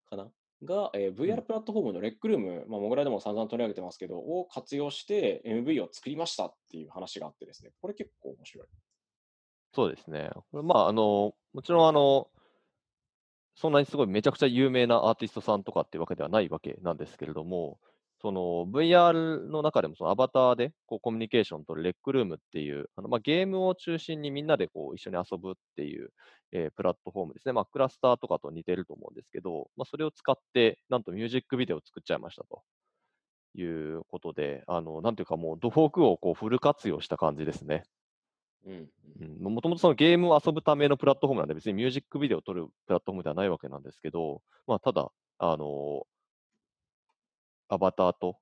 かなが、VR プラットフォームのレックルーム、モグラでも散々取り上げてますけど、を活用して MV を作りましたっていう話があってですね、これ結構面白い。そうですね。これもちろんそんなにすごいめちゃくちゃ有名なアーティストさんとかっていうわけではないわけなんですけれども、その VR の中でもそのアバターでこうコミュニケーションとレックルームっていうゲームを中心にみんなでこう一緒に遊ぶっていう、プラットフォームですね。クラスターとかと似てると思うんですけど、それを使ってなんとミュージックビデオを作っちゃいましたということで、なんていうかもうドフォークをこうフル活用した感じですね。もともとそのゲームを遊ぶためのプラットフォームなんで別にミュージックビデオを撮るプラットフォームではないわけなんですけど、ただアバターと、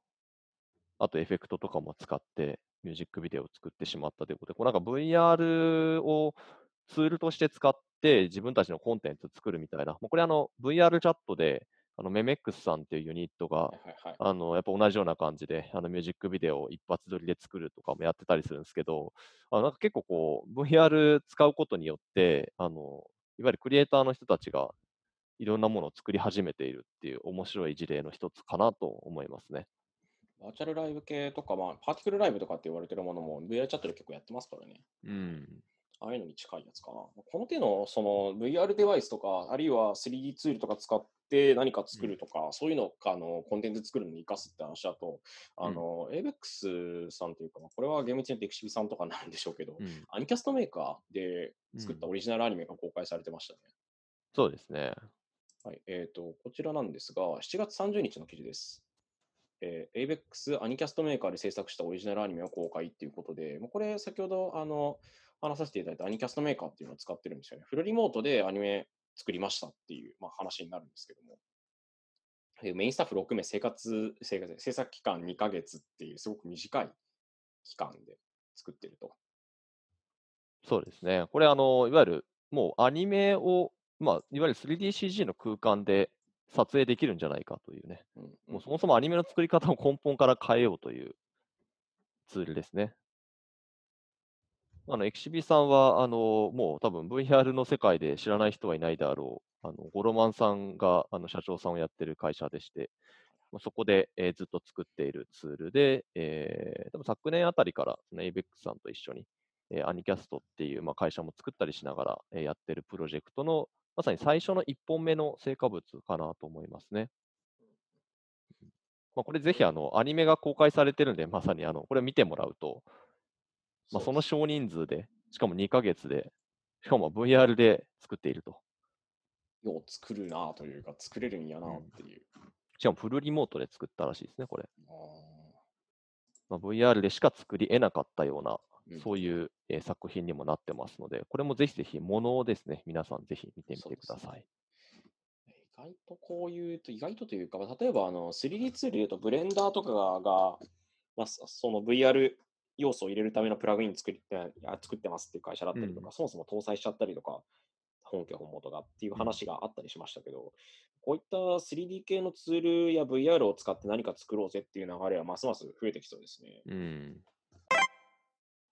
あとエフェクトとかも使ってミュージックビデオを作ってしまったということで、VR をツールとして使って自分たちのコンテンツを作るみたいな、これVR チャットでメメックスさんっていうユニットが、やっぱ同じような感じでミュージックビデオを一発撮りで作るとかもやってたりするんですけど、なんか結構こう VR 使うことによっていわゆるクリエイターの人たちがいろんなものを作り始めているっていう面白い事例の一つかなと思いますね。バーチャルライブ系とか、パーティクルライブとかって言われてるものも VR チャットで結構やってますからね。ああいうのに近いやつかな。この手のその VR デバイスとか、あるいは 3D ツールとか使って何か作るとか、そういうのをコンテンツ作るのに生かすって話だと、ABEX さんというか、これはゲームチェーンとエクシビさんとかなんでしょうけど、アニキャストメーカーで作ったオリジナルアニメが公開されてましたね。そうですね。はい、こちらなんですが、7月30日の記事です。ABEX アニキャストメーカーで制作したオリジナルアニメを公開ということで、これ先ほど話させていただいたアニキャストメーカーっていうのを使ってるんですよね。フルリモートでアニメ作りましたっていう、話になるんですけども、メインスタッフ6名、制作期間2ヶ月っていうすごく短い期間で作ってると。そうですね。これいわゆるもうアニメをいわゆる 3DCG の空間で撮影できるんじゃないかというね、もうそもそもアニメの作り方を根本から変えようというツールですね。エキシビさんはもう多分 VR の世界で知らない人はいないであろうゴロマンさんが社長さんをやってる会社でして、そこで、ずっと作っているツールで、多分昨年あたりからその ABEX さんと一緒に、アニキャストっていう、会社も作ったりしながら、やってるプロジェクトのまさに最初の1本目の成果物かなと思いますね。これぜひアニメが公開されてるんで、まさにこれ見てもらうと、その少人数で、しかも2ヶ月で、しかも VR で作っていると。よう作るなというか、作れるんやなっていう。しかもフルリモートで作ったらしいですね、これ。VR でしか作り得なかったような。そういう作品にもなってますので、これもぜひぜひものをですね、皆さんぜひ見てみてください。意外と意外とというか、例えば3D ツールでいうと、ブレンダーとかが、その VR 要素を入れるためのプラグイン作ってますっていう会社だったりとか、そもそも搭載しちゃったりとか、本家本元がっていう話があったりしましたけど、こういった 3D 系のツールや VR を使って何か作ろうぜっていう流れはますます増えてきそうですね。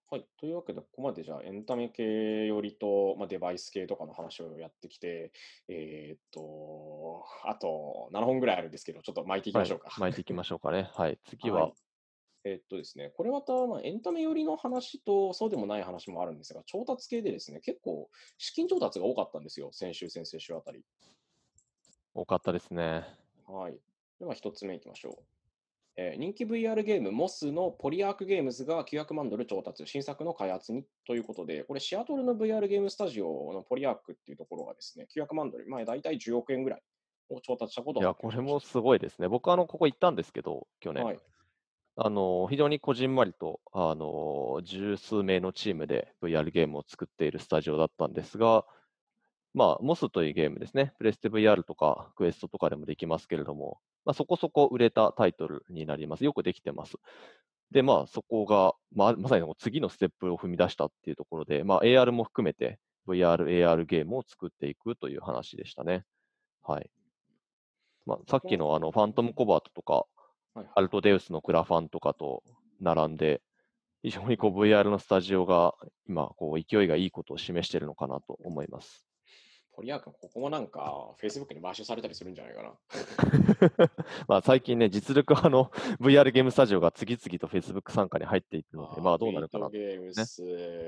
はい。というわけで、ここまでじゃあエンタメ系よりと、デバイス系とかの話をやってきて、あと7本ぐらいあるんですけど、ちょっと巻いていきましょうか。巻いていきましょうかね。はい。次は。ですね、これまた、エンタメ寄りの話と、そうでもない話もあるんですが、調達系でですね、結構、資金調達が多かったんですよ。先週、先々週あたり。多かったですね。はい。では、1つ目いきましょう。人気 VR ゲーム Moss のポリアークゲームズが900万ドル調達、新作の開発にということで、これシアトルの VR ゲームスタジオのポリアークっていうところがですね、900万ドル、大体10億円ぐらいを調達したことがありました。いや、これもすごいですね。僕はここ行ったんですけど、去年、非常にこじんまりと十数名のチームで VR ゲームを作っているスタジオだったんですが、Moss というゲームですね、プレステ VR とかクエストとかでもできますけれども、そこそこ売れたタイトルになります。よくできてます。で、そこが、まさに次のステップを踏み出したっていうところで、AR も含めて VR、AR ゲームを作っていくという話でしたね。はい。さっきのファントムコバートとか、アルトデウスのクラファンとかと並んで、非常にVR のスタジオが今、勢いがいいことを示しているのかなと思います。フォリアー君、ここもなんか、Facebook に買収されたりするんじゃないかな。まあ最近ね、実力派の VR ゲームスタジオが次々と Facebook 参加に入っていくので、まあどうなるかな、ね。ゲームス、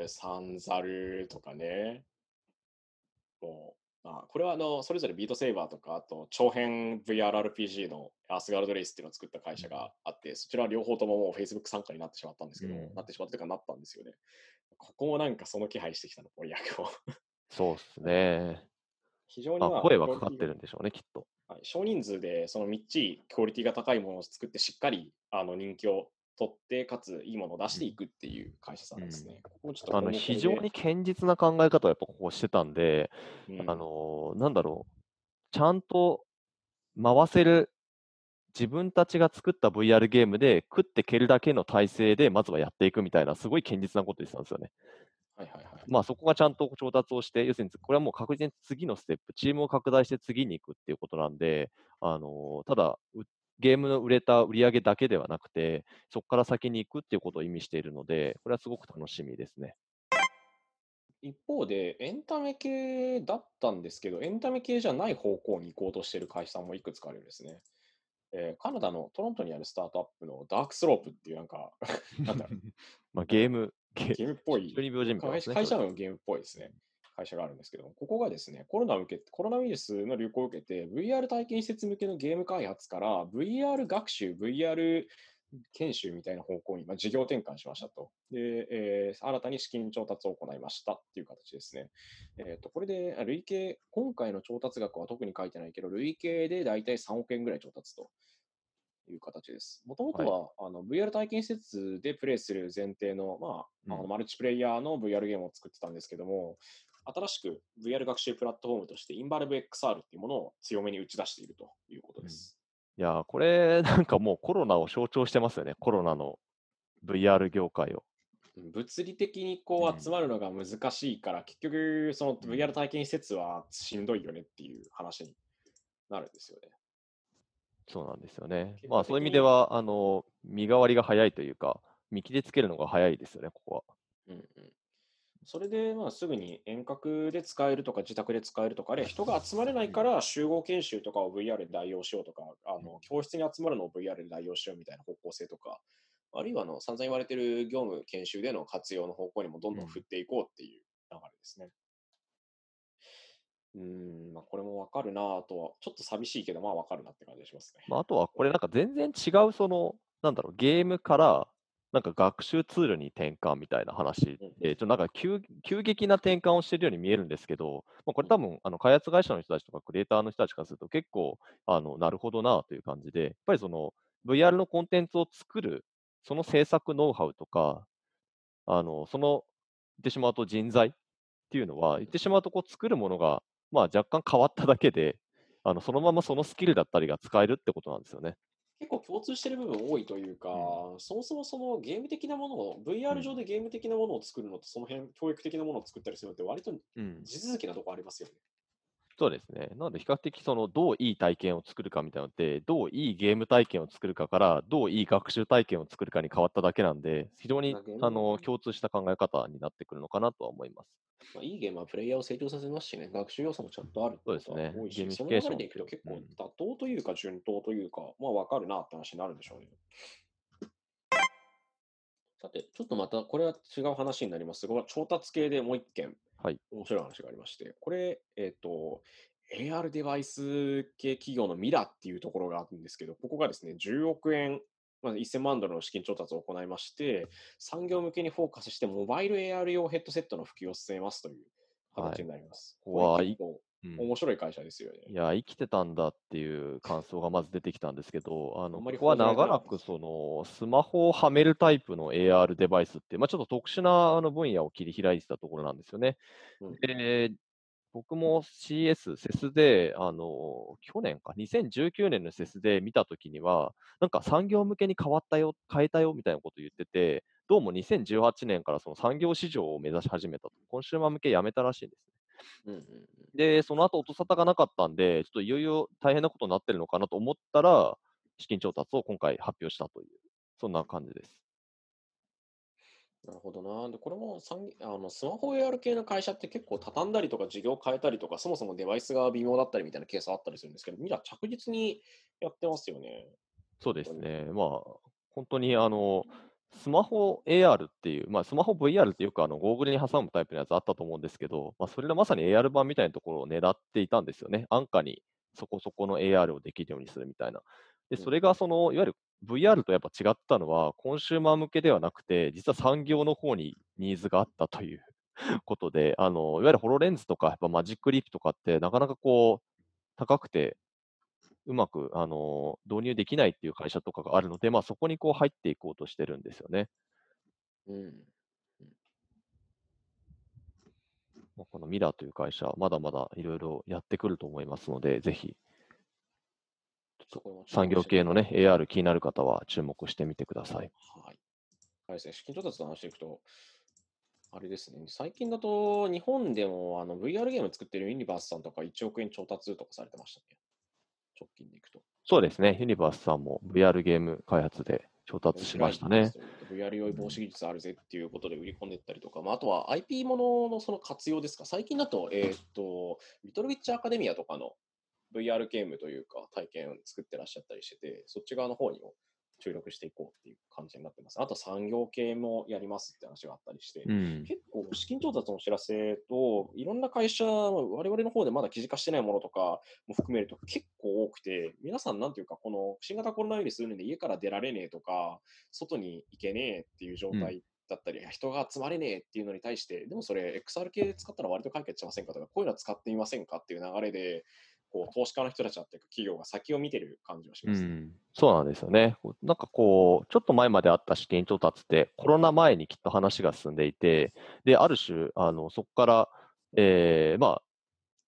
サンザルとかね。もうまあ、これはそれぞれビートセイバーとか、あと長編 VRRPG のアスガルドレイスっていうのを作った会社があって、そちらは両方とももう Facebook 参加になってしまったんですけど、なってしまったというかなったんですよね。ここもなんかその気配してきたの、フォリアー君を。そうですね。非常に声はかかってるんでしょうね、きっと。はい、少人数でそのみっちりクオリティが高いものを作ってしっかり人気を取ってかついいものを出していくっていう会社さんですね。非常に堅実な考え方をやっぱここしてたんで、なんだろう、ちゃんと回せる自分たちが作った VR ゲームで食って蹴るだけの体制でまずはやっていくみたいなすごい堅実なことでしたんですよね。まあそこがちゃんと調達をして、要するにこれはもう確実に次のステップ、チームを拡大して次に行くっていうことなんで、ただゲームの売れた売り上げだけではなくて、そこから先に行くっていうことを意味しているので、これはすごく楽しみですね。一方で、エンタメ系だったんですけど、エンタメ系じゃない方向に行こうとしている会社さんもいくつかあるんですね。カナダのトロントにあるスタートアップのダークスロープっていうなんかなんだろうまあゲームっぽい、会社のゲームっぽいですね、会社があるんですけど、ここがですね、コロナウイルスの流行を受けて、VR 体験施設向けのゲーム開発から、VR 学習、VR 研修みたいな方向に、事業転換しましたと。で、新たに資金調達を行いましたっていう形ですね。これで、累計、今回の調達額は特に書いてないけど、累計で大体3億円ぐらい調達と。いう形です。もともとは、VR 体験施設でプレイする前提の、マルチプレイヤーの VR ゲームを作ってたんですけども、新しく VR 学習プラットフォームとしてインバルブ XR っていうものを強めに打ち出しているということです。いやー、これなんかもうコロナを象徴してますよね、コロナの VR 業界を。物理的にこう集まるのが難しいから、結局その VR 体験施設はしんどいよねっていう話になるんですよね。そうなんですよね。まあそういう意味では身代わりが早いというか見切りつけるのが早いですよね、ここは。それですぐに遠隔で使えるとか自宅で使えるとかで人が集まれないから集合研修とかを VR で代用しようとか教室に集まるのを VR で代用しようみたいな方向性とか、あるいは散々言われてる業務研修での活用の方向にもどんどん振っていこうっていう流れですね。これも分かるなぁとは、ちょっと寂しいけど、まあ分かるなって感じがしますね。あとは、これなんか全然違う、ゲームから、なんか学習ツールに転換みたいな話で、なんか急激な転換をしているように見えるんですけど、これ多分、開発会社の人たちとか、クリエイターの人たちからすると、結構、なるほどなぁという感じで、やっぱりVR のコンテンツを作る、その制作ノウハウとか、言ってしまうと人材っていうのは、言ってしまうと、作るものが、若干変わっただけでそのままそのスキルだったりが使えるってことなんですよね。結構共通してる部分多いというか、そもそもそのゲーム的なものを VR 上でゲーム的なものを作るのと、その辺教育的なものを作ったりするのって割と地続きなとこありますよね。そうですね。なので比較的どういい体験を作るかみたいなので、どういいゲーム体験を作るかからどういい学習体験を作るかに変わっただけなんで、非常に共通した考え方になってくるのかなとは思います。いいゲームはプレイヤーを成長させますしね、学習要素もちゃんとあることが多いし、その中でいくと結構妥当というか順当というか、分かるなって話になるんでしょうね。さて、ちょっとまたこれは違う話になりますが、調達系でもう一件、面白い話がありまして、これ、AR デバイス系企業のミラっていうところがあるんですけど、ここがですね、10億円、1000万ドルの資金調達を行いまして、産業向けにフォーカスして、モバイル AR 用ヘッドセットの普及を進めますという形になります。面白い会社ですよね。いや、生きてたんだっていう感想がまず出てきたんですけど、ここは長らくスマホをはめるタイプの AR デバイスって、ちょっと特殊な分野を切り開いてたところなんですよね。僕も CES で、去年か、2019年の CES で見たときには、なんか産業向けに変えたよみたいなことを言ってて、どうも2018年から産業市場を目指し始めたと、コンシューマー向けやめたらしいんですね。で、その後音沙汰がなかったんで、ちょっといよいよ大変なことになってるのかなと思ったら、資金調達を今回発表したという、そんな感じです。なるほどな。で、これもスマホ AR 系の会社って結構畳んだりとか事業変えたりとか、そもそもデバイスが微妙だったりみたいなケースあったりするんですけど、みんな着実にやってますよね。そうですね。まあ、本当にスマホ AR っていう、まあ、スマホ VR ってよくゴーグルに挟むタイプのやつあったと思うんですけど、まあ、それのまさに AR 版みたいなところを狙っていたんですよね。安価にそこそこの AR をできるようにするみたいな。で、それがいわゆる VR とやっぱ違ったのは、コンシューマー向けではなくて、実は産業の方にニーズがあったということで、いわゆるホロレンズとかやっぱマジックリープとかってなかなか高くて、うまく導入できないっていう会社とかがあるので、まあ、そこに入っていこうとしてるんですよね。まあ、このミラーという会社、まだまだいろいろやってくると思いますので、ぜひ、産業系のね、AR 気になる方は注目してみてください。はい。あれですね、資金調達の話していくと、あれですね、最近だと日本でもVR ゲーム作ってるユニバースさんとか1億円調達とかされてましたね。直近でいくと。そうですね、ユニバースさんも VR ゲーム開発で調達しましたね。VR 用防止技術あるぜっていうことで売り込んでったりとか、まあ、あとは IP もののその活用ですか、最近だと、リトルウィッチアカデミアとかの VR ゲームというか、体験を作ってらっしゃったりしてて、そっち側の方にも注力していこうっていう感じになってます。あと産業系もやりますって話があったりして、結構資金調達のお知らせと、いろんな会社、我々の方でまだ記事化してないものとかも含めると結構多くて、皆さんなんていうか、この新型コロナウイルスで家から出られねえとか、外に行けねえっていう状態だったり、人が集まれねえっていうのに対して、でもそれ XR 系で使ったら割と解決しませんかとか、こういうのは使ってみませんかっていう流れで、投資家の人たちだったり企業が先を見てる感じがします、そうなんですよね。なんかちょっと前まであった資金調達ってコロナ前にきっと話が進んでいて、である種そこから、まあ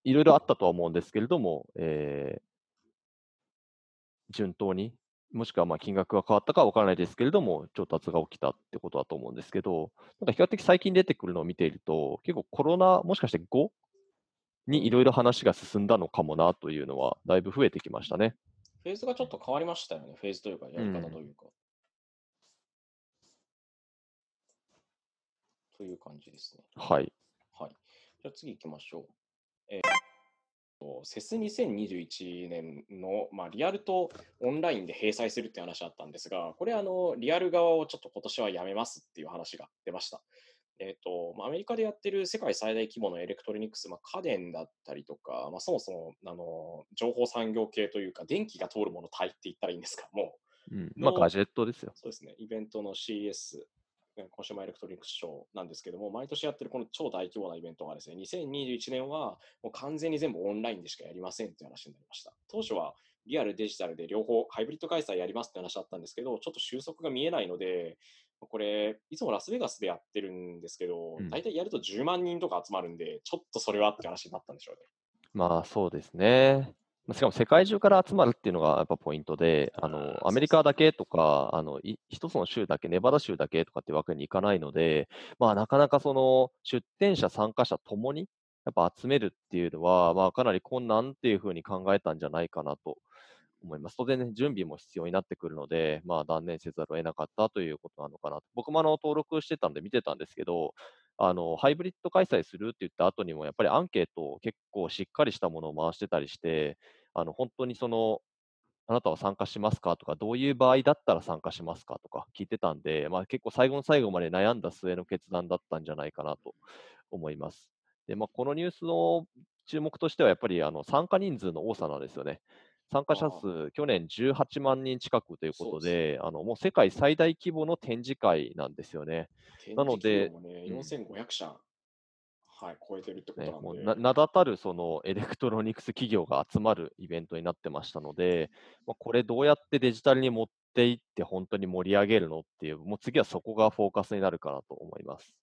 いろいろあったとは思うんですけれども、順当にもしくはまあ金額が変わったかは分からないですけれども調達が起きたってことだと思うんですけど、なんか比較的最近出てくるのを見ていると結構コロナもしかして後にいろいろ話が進んだのかもなというのはだいぶ増えてきましたね。フェーズがちょっと変わりましたよね。フェーズというかやり方というか、という感じですね。はい、はい、じゃあ次行きましょう。セス2021年の、まあ、リアルとオンラインで並載するって話だったんですが、これリアル側をちょっと今年はやめますっていう話が出ました。アメリカでやってる世界最大規模のエレクトロニクス、まあ、家電だったりとか、まあ、そもそも情報産業系というか、電気が通るもの帯って言ったらいいんですか、もう。まあ、ガジェットですよ。そうですね、イベントの CES、コンシューマーエレクトロニクスショーなんですけども、毎年やってるこの超大規模なイベントがですね、2021年はもう完全に全部オンラインでしかやりませんという話になりました。当初はリアル、デジタルで両方ハイブリッド開催やりますって話だったんですけど、ちょっと収束が見えないので、これいつもラスベガスでやってるんですけど、大体やると10万人とか集まるんで、ちょっとそれはって話になったんでしょうね。まあそうですね。しかも世界中から集まるっていうのがやっぱポイントで、アメリカだけとか一つの州だけ、ネバダ州だけとかってわけにいかないので、まあ、なかなかその出展者参加者ともにやっぱ集めるっていうのは、まあ、かなり困難っていうふうに考えたんじゃないかなと思います。当然ね、準備も必要になってくるので、まあ、断念せざるを得なかったということなのかなと。僕も登録してたんで見てたんですけど、ハイブリッド開催するって言った後にもやっぱりアンケートを結構しっかりしたものを回してたりして、本当にあなたは参加しますかとか、どういう場合だったら参加しますかとか聞いてたんで、まあ、結構最後の最後まで悩んだ末の決断だったんじゃないかなと思います。で、まあ、このニュースの注目としてはやっぱり参加人数の多さなんですよね。参加者数、去年18万人近くということで、もう世界最大規模の展示会なんですよね。なので、4500社、はい、超えてるってことなんで、もう名だたるそのエレクトロニクス企業が集まるイベントになってましたので、まあ、これどうやってデジタルに持っていって本当に盛り上げるのっていう、もう次はそこがフォーカスになるかなと思います。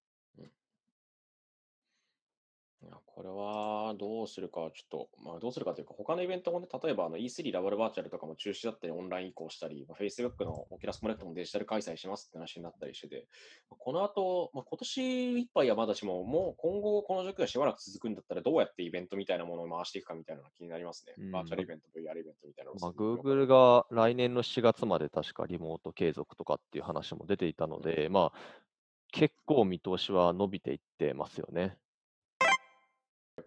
これはどうするかはちょっと、まあ、どうするかというか、他のイベントもね、例えばE3 ラバルバーチャルとかも中止だったり、オンライン移行したり、まあ、Facebook のオキュラスコネクトもデジタル開催しますって話になったりしてて、この後、まあ、今年いっぱいはまだしも、もう今後この状況がしばらく続くんだったら、どうやってイベントみたいなものを回していくかみたいなのが気になりますね。バーチャルイベント、VR イベントみたいなの、まあ、Google が来年の4月まで確かリモート継続とかっていう話も出ていたので、まあ結構見通しは伸びていってますよね。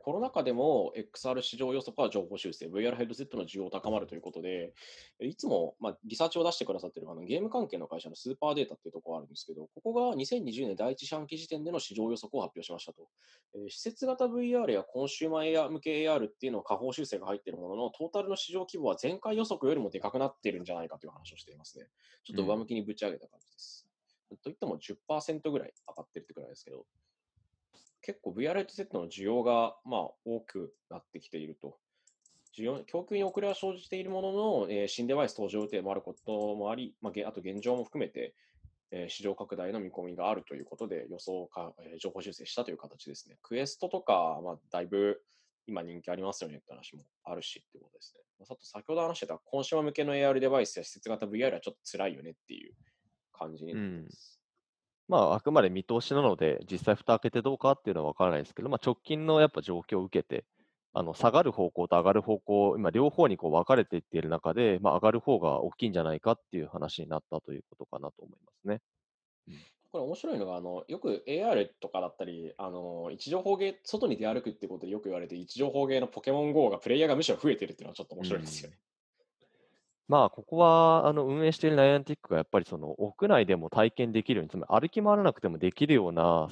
コロナ禍でも XR 市場予測は情報修正、VR ヘッドセットの需要高まるということで、いつもリサーチを出してくださっているゲーム関係の会社のスーパーデータっていうところがあるんですけど、ここが2020年第一四半期時点での市場予測を発表しましたと。施設型 VR やコンシューマー向け AR っていうのは下方修正が入っているものの、トータルの市場規模は前回予測よりもでかくなっているんじゃないかという話をしていますね。ちょっと上向きにぶち上げた感じです。といっても 10% ぐらい上がってるってくらいですけど、結構 VR ヘッドセットの需要が多くなってきていると。供給に遅れは生じているものの、新デバイス登場予定もあることもあり、あと現状も含めて、市場拡大の見込みがあるということで予想か、情報修正したという形ですね。クエストとか、だいぶ今人気ありますよねって話もあるしってことですね。ちょっと先ほど話してたコンシューマー向けの AR デバイスや施設型 VR はちょっと辛いよねっていう感じになってます。あくまで見通しなので、実際蓋開けてどうかっていうのは分からないですけど、直近のやっぱ状況を受けて、下がる方向と上がる方向、今両方に分かれていっている中で、上がる方が大きいんじゃないかっていう話になったということかなと思いますね。これ面白いのが、よく AR とかだったり、位置情報ゲー、外に出歩くってことでよく言われて、位置情報ゲーのポケモン GO がプレイヤーがむしろ増えてるっていうのはちょっと面白いですよね。ここは運営しているナイアンティックがやっぱり屋内でも体験できるように、つまり歩き回らなくてもできるような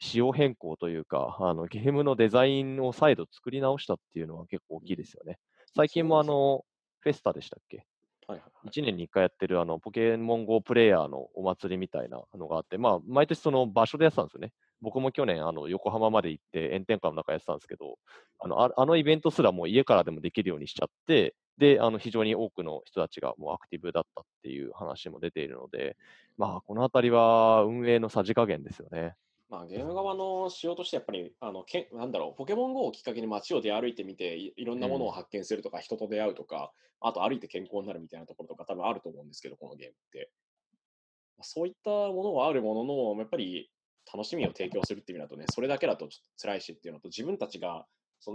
仕様変更というか、ゲームのデザインを再度作り直したっていうのは結構大きいですよね。最近もフェスタでしたっけ、1年に1回やってるポケモン GO プレイヤーのお祭りみたいなのがあって、毎年その場所でやってたんですよね。僕も去年横浜まで行って炎天下の中やってたんですけど、あのイベントすらもう家からでもできるようにしちゃって、で、非常に多くの人たちがもうアクティブだったっていう話も出ているので、このあたりは運営のさじ加減ですよね。ゲーム側の仕様としてやっぱりポケモン GO をきっかけに街を出歩いてみて、いろんなものを発見するとか、人と出会うとか、あと歩いて健康になるみたいなところとか多分あると思うんですけど、このゲームってそういったものはあるものの、やっぱり楽しみを提供するっていう意味だとね、それだけだとちょっと辛いしっていうのと、自分たちが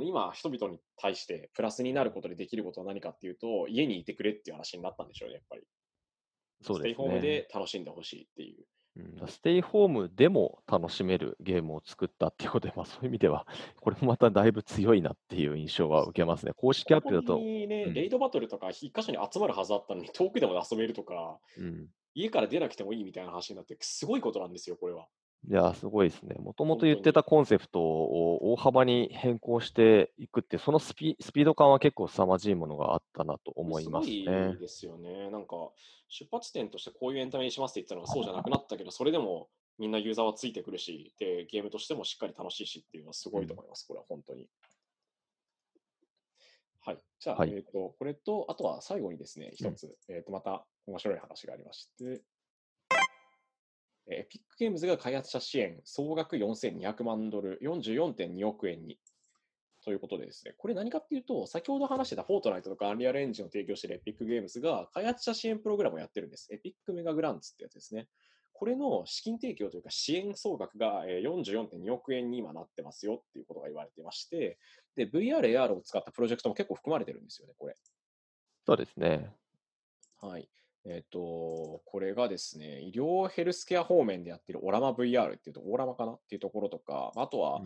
今人々に対してプラスになることでできることは何かっていうと、家にいてくれっていう話になったんでしょうね、やっぱり。そうですね。ステイホームで楽しんでほしいっていう。ステイホームでも楽しめるゲームを作ったっていうことで、そういう意味ではこれもまただいぶ強いなっていう印象は受けますね。公式アプリだと。レイドバトルとか一箇所に集まるはずだったのに、遠くでも遊べるとか、家から出なくてもいいみたいな話になって、すごいことなんですよ、これは。いや、すごいですね。もともと言ってたコンセプトを大幅に変更していくって、そのスピード感は結構凄まじいものがあったなと思いますね。すごいですよね。出発点としてこういうエンタメにしますって言ったのがそうじゃなくなったけど、それでもみんなユーザーはついてくるし、で、ゲームとしてもしっかり楽しいしっていうのはすごいと思います。これは本当に。はい。じゃあ、これと、あとは最後にですね、一つ、また面白い話がありまして、エピックゲームズが開発者支援、総額4200万ドル、44.2 億円に。ということでですね、これ何かっていうと、先ほど話してたフォートナイトとかアンリアルエンジンを提供しているエピックゲームズが開発者支援プログラムをやってるんです。エピックメガグランツってやつですね。これの資金提供というか支援総額が 44.2 億円に今なってますよっていうことが言われてまして、で、VR、AR を使ったプロジェクトも結構含まれてるんですよね、これ。そうですね。はい。これがですね、医療ヘルスケア方面でやっているオラマ VR っていうと、オラマかなっていうところとか、あとは、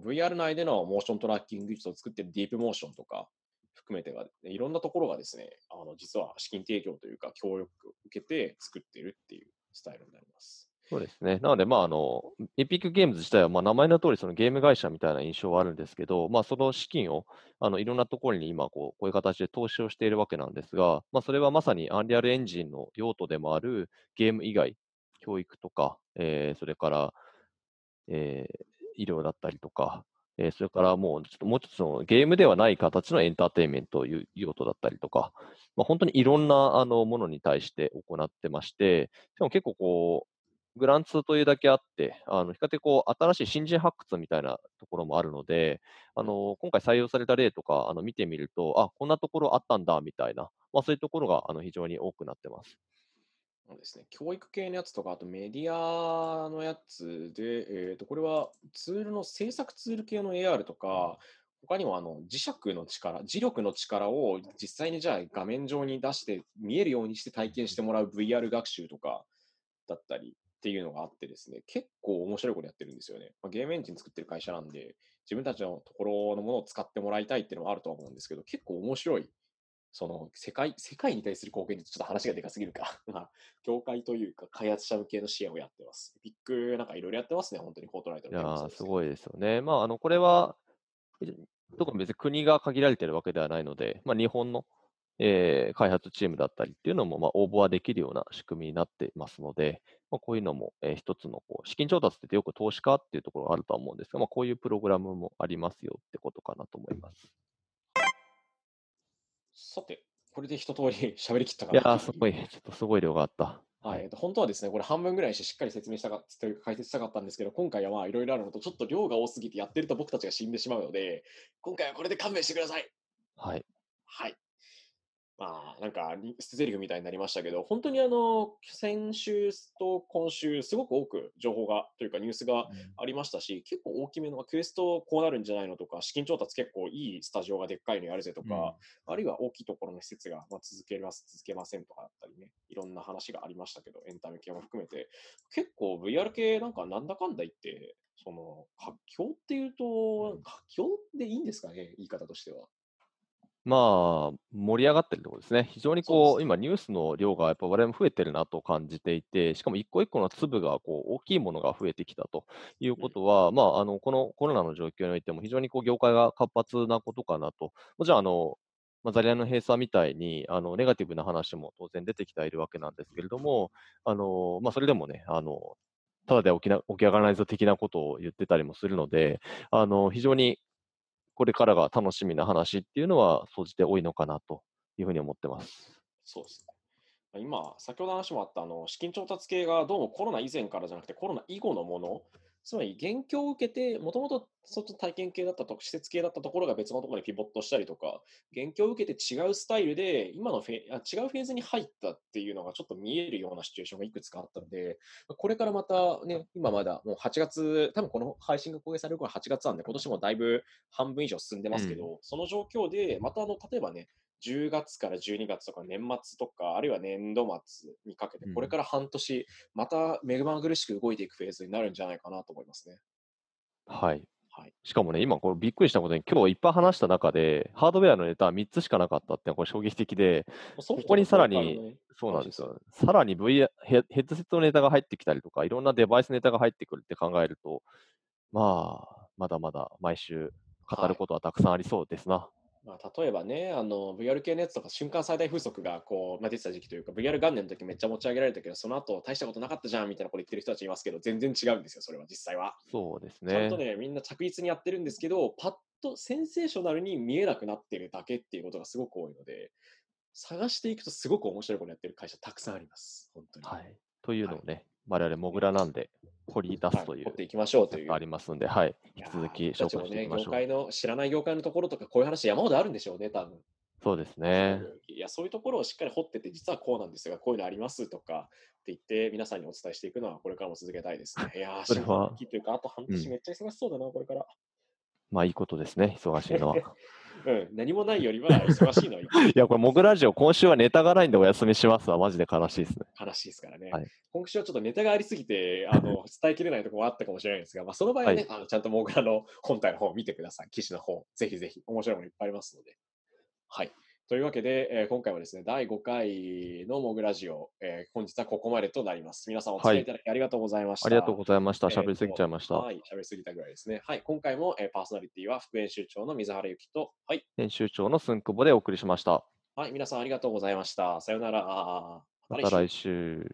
VR 内でのモーショントラッキング技術を作っているディープモーションとか含めてが、いろんなところがですね、実は資金提供というか、協力を受けて作っているっていうスタイルになります。そうですね。なので、エピックゲームズ自体は、名前の通りゲーム会社みたいな印象はあるんですけど、その資金をいろんなところに今こういう形で投資をしているわけなんですが、それはまさにアンリアルエンジンの用途でもあるゲーム以外、教育とか、それから、医療だったりとか、それからもう一つのゲームではない形のエンターテインメント用途だったりとか、本当にいろんなものに対して行ってまして、しかも結構グランツというだけあって、比較的新しい新人発掘みたいなところもあるので、今回採用された例とか見てみると、こんなところあったんだみたいな、そういうところが非常に多くなってます。そうですね、教育系のやつとか、あとメディアのやつで、これはツールの制作ツール系の AR とか、他にも磁力の力を実際にじゃあ画面上に出して見えるようにして体験してもらう VR 学習とかだったり、っていうのがあってですね、結構面白いことやってるんですよね。まあ、ゲームエンジン作ってる会社なんで、自分たちのところのものを使ってもらいたいっていうのはあるとは思うんですけど、結構面白い、その世界に対する貢献でちょっと話がでかすぎるか、まあ、業界というか開発者向けの支援をやってます。ビッグなんかいろいろやってますね、本当にフォートナイトのゲームですね。いや、すごいですよね。まあ、これは、特に別に国が限られてるわけではないので、まあ、日本の開発チームだったりっていうのも、まあ、応募はできるような仕組みになっていますので、まあ、こういうのも、一つのこう資金調達ってよく投資家っていうところがあるとは思うんですが、まあ、こういうプログラムもありますよってことかなと思います。さて、これで一通り喋り切ったかな。いや、すごい、ちょっとすごい量があった。はい、本当はですね、これ半分ぐらいにしてしっかり説明したかったというか解説したかったんですけど、今回はまあいろいろあるのと、ちょっと量が多すぎてやってると僕たちが死んでしまうので、今回はこれで勘弁してください。はい。はい。まあ、なんか捨てゼリフみたいになりましたけど、本当に先週と今週すごく多く情報がというかニュースがありましたし、結構大きめのクエストこうなるんじゃないのとか、資金調達結構いいスタジオがでっかいのやるぜとか、あるいは大きいところの施設が続けませんとかだったりね、いろんな話がありましたけど、エンタメ系も含めて結構 VR 系なんかなんだかんだ言ってその活況っていうと、活況でいいんですかね、言い方としては。まあ、盛り上がってるところですね。非常にこう、今ニュースの量がやっぱ我々も増えてるなと感じていて、しかも一個一個の粒がこう大きいものが増えてきたということは、まあ、このコロナの状況においても非常にこう業界が活発なことかなと。もちろんザリガニの閉鎖みたいにネガティブな話も当然出てきてはいるわけなんですけれども、まあ、それでもね、ただで起き上がらないぞ的なことを言ってたりもするので、非常にこれからが楽しみな話っていうのは総じて多いのかなというふうに思ってます。そうですね。今先ほど話もあった資金調達系がどうもコロナ以前からじゃなくてコロナ以後のもの、つまり現況を受けて、もともと体験系だったと施設系だったところが別のところにピボットしたりとか、現況を受けて違うスタイルで今の違うフェーズに入ったっていうのがちょっと見えるようなシチュエーションがいくつかあったので、これからまたね、今まだもう8月、多分この配信が公開される頃は8月なんで、今年もだいぶ半分以上進んでますけど、その状況でまた例えばね、10月から12月とか年末とか、あるいは年度末にかけて、これから半年また目まぐるしく動いていくフェーズになるんじゃないかなと思いますね。はい、はい、しかもね、今これびっくりしたことに、今日いっぱい話した中でハードウェアのネタ3つしかなかったってのはこれ衝撃的で、ここにさらに、そうなんですよ、さらにヘッドセットのネタが入ってきたりとか、いろんなデバイスネタが入ってくるって考えると、まあまだまだ毎週語ることはたくさんありそうですな。はい、まあ、例えばね、VR 系のやつとか瞬間最大風速がこう、まあ、出てた時期というか、 VR 元年の時めっちゃ持ち上げられたけど、その後大したことなかったじゃんみたいなこと言ってる人たちいますけど、全然違うんですよ、それは実際は。そうですね。ちゃんとね、みんな着実にやってるんですけど、パッとセンセーショナルに見えなくなってるだけっていうことがすごく多いので、探していくとすごく面白いことやってる会社たくさんあります、本当に。はい、というのをね、はい、我々モグラなんで掘り出すという、はい、掘っていきましょうというありますんで、はい、引き続き紹介していきましょう。業界の知らない業界のところとか、こういう話山ほどあるんでしょうね、多分。そうですね。いや、そういうところをしっかり掘ってて、実はこうなんですが、こういうのありますとかって言って皆さんにお伝えしていくのはこれからも続けたいですね。いやー、それはというか、あと半年めっちゃ忙しそうだな、これから。まあいいことですね、忙しいのは。うん、何もないよりは忙しいのはいい。いや、これ、モグラジオ、今週はネタがないんでお休みしますわ、マジで悲しいですね。悲しいですからね。はい、今週はちょっとネタがありすぎて、伝えきれないところもあったかもしれないんですが、まあ、その場合はね、はい、ちゃんとモグラの本体の方を見てください。記事の方、ぜひぜひ、面白いものいっぱいありますので。はい。というわけで、今回はですね、第5回のモグラジオ、本日はここまでとなります。皆さんお付き合いいただきありがとうございました。はい、ありがとうございました。喋りすぎちゃいました。はい、喋りすぎたぐらいですね。はい、今回も、パーソナリティは副編集長の水原由紀と、はい、編集長のすんくぼでお送りしました。はい、皆さんありがとうございました。さようなら。また来週。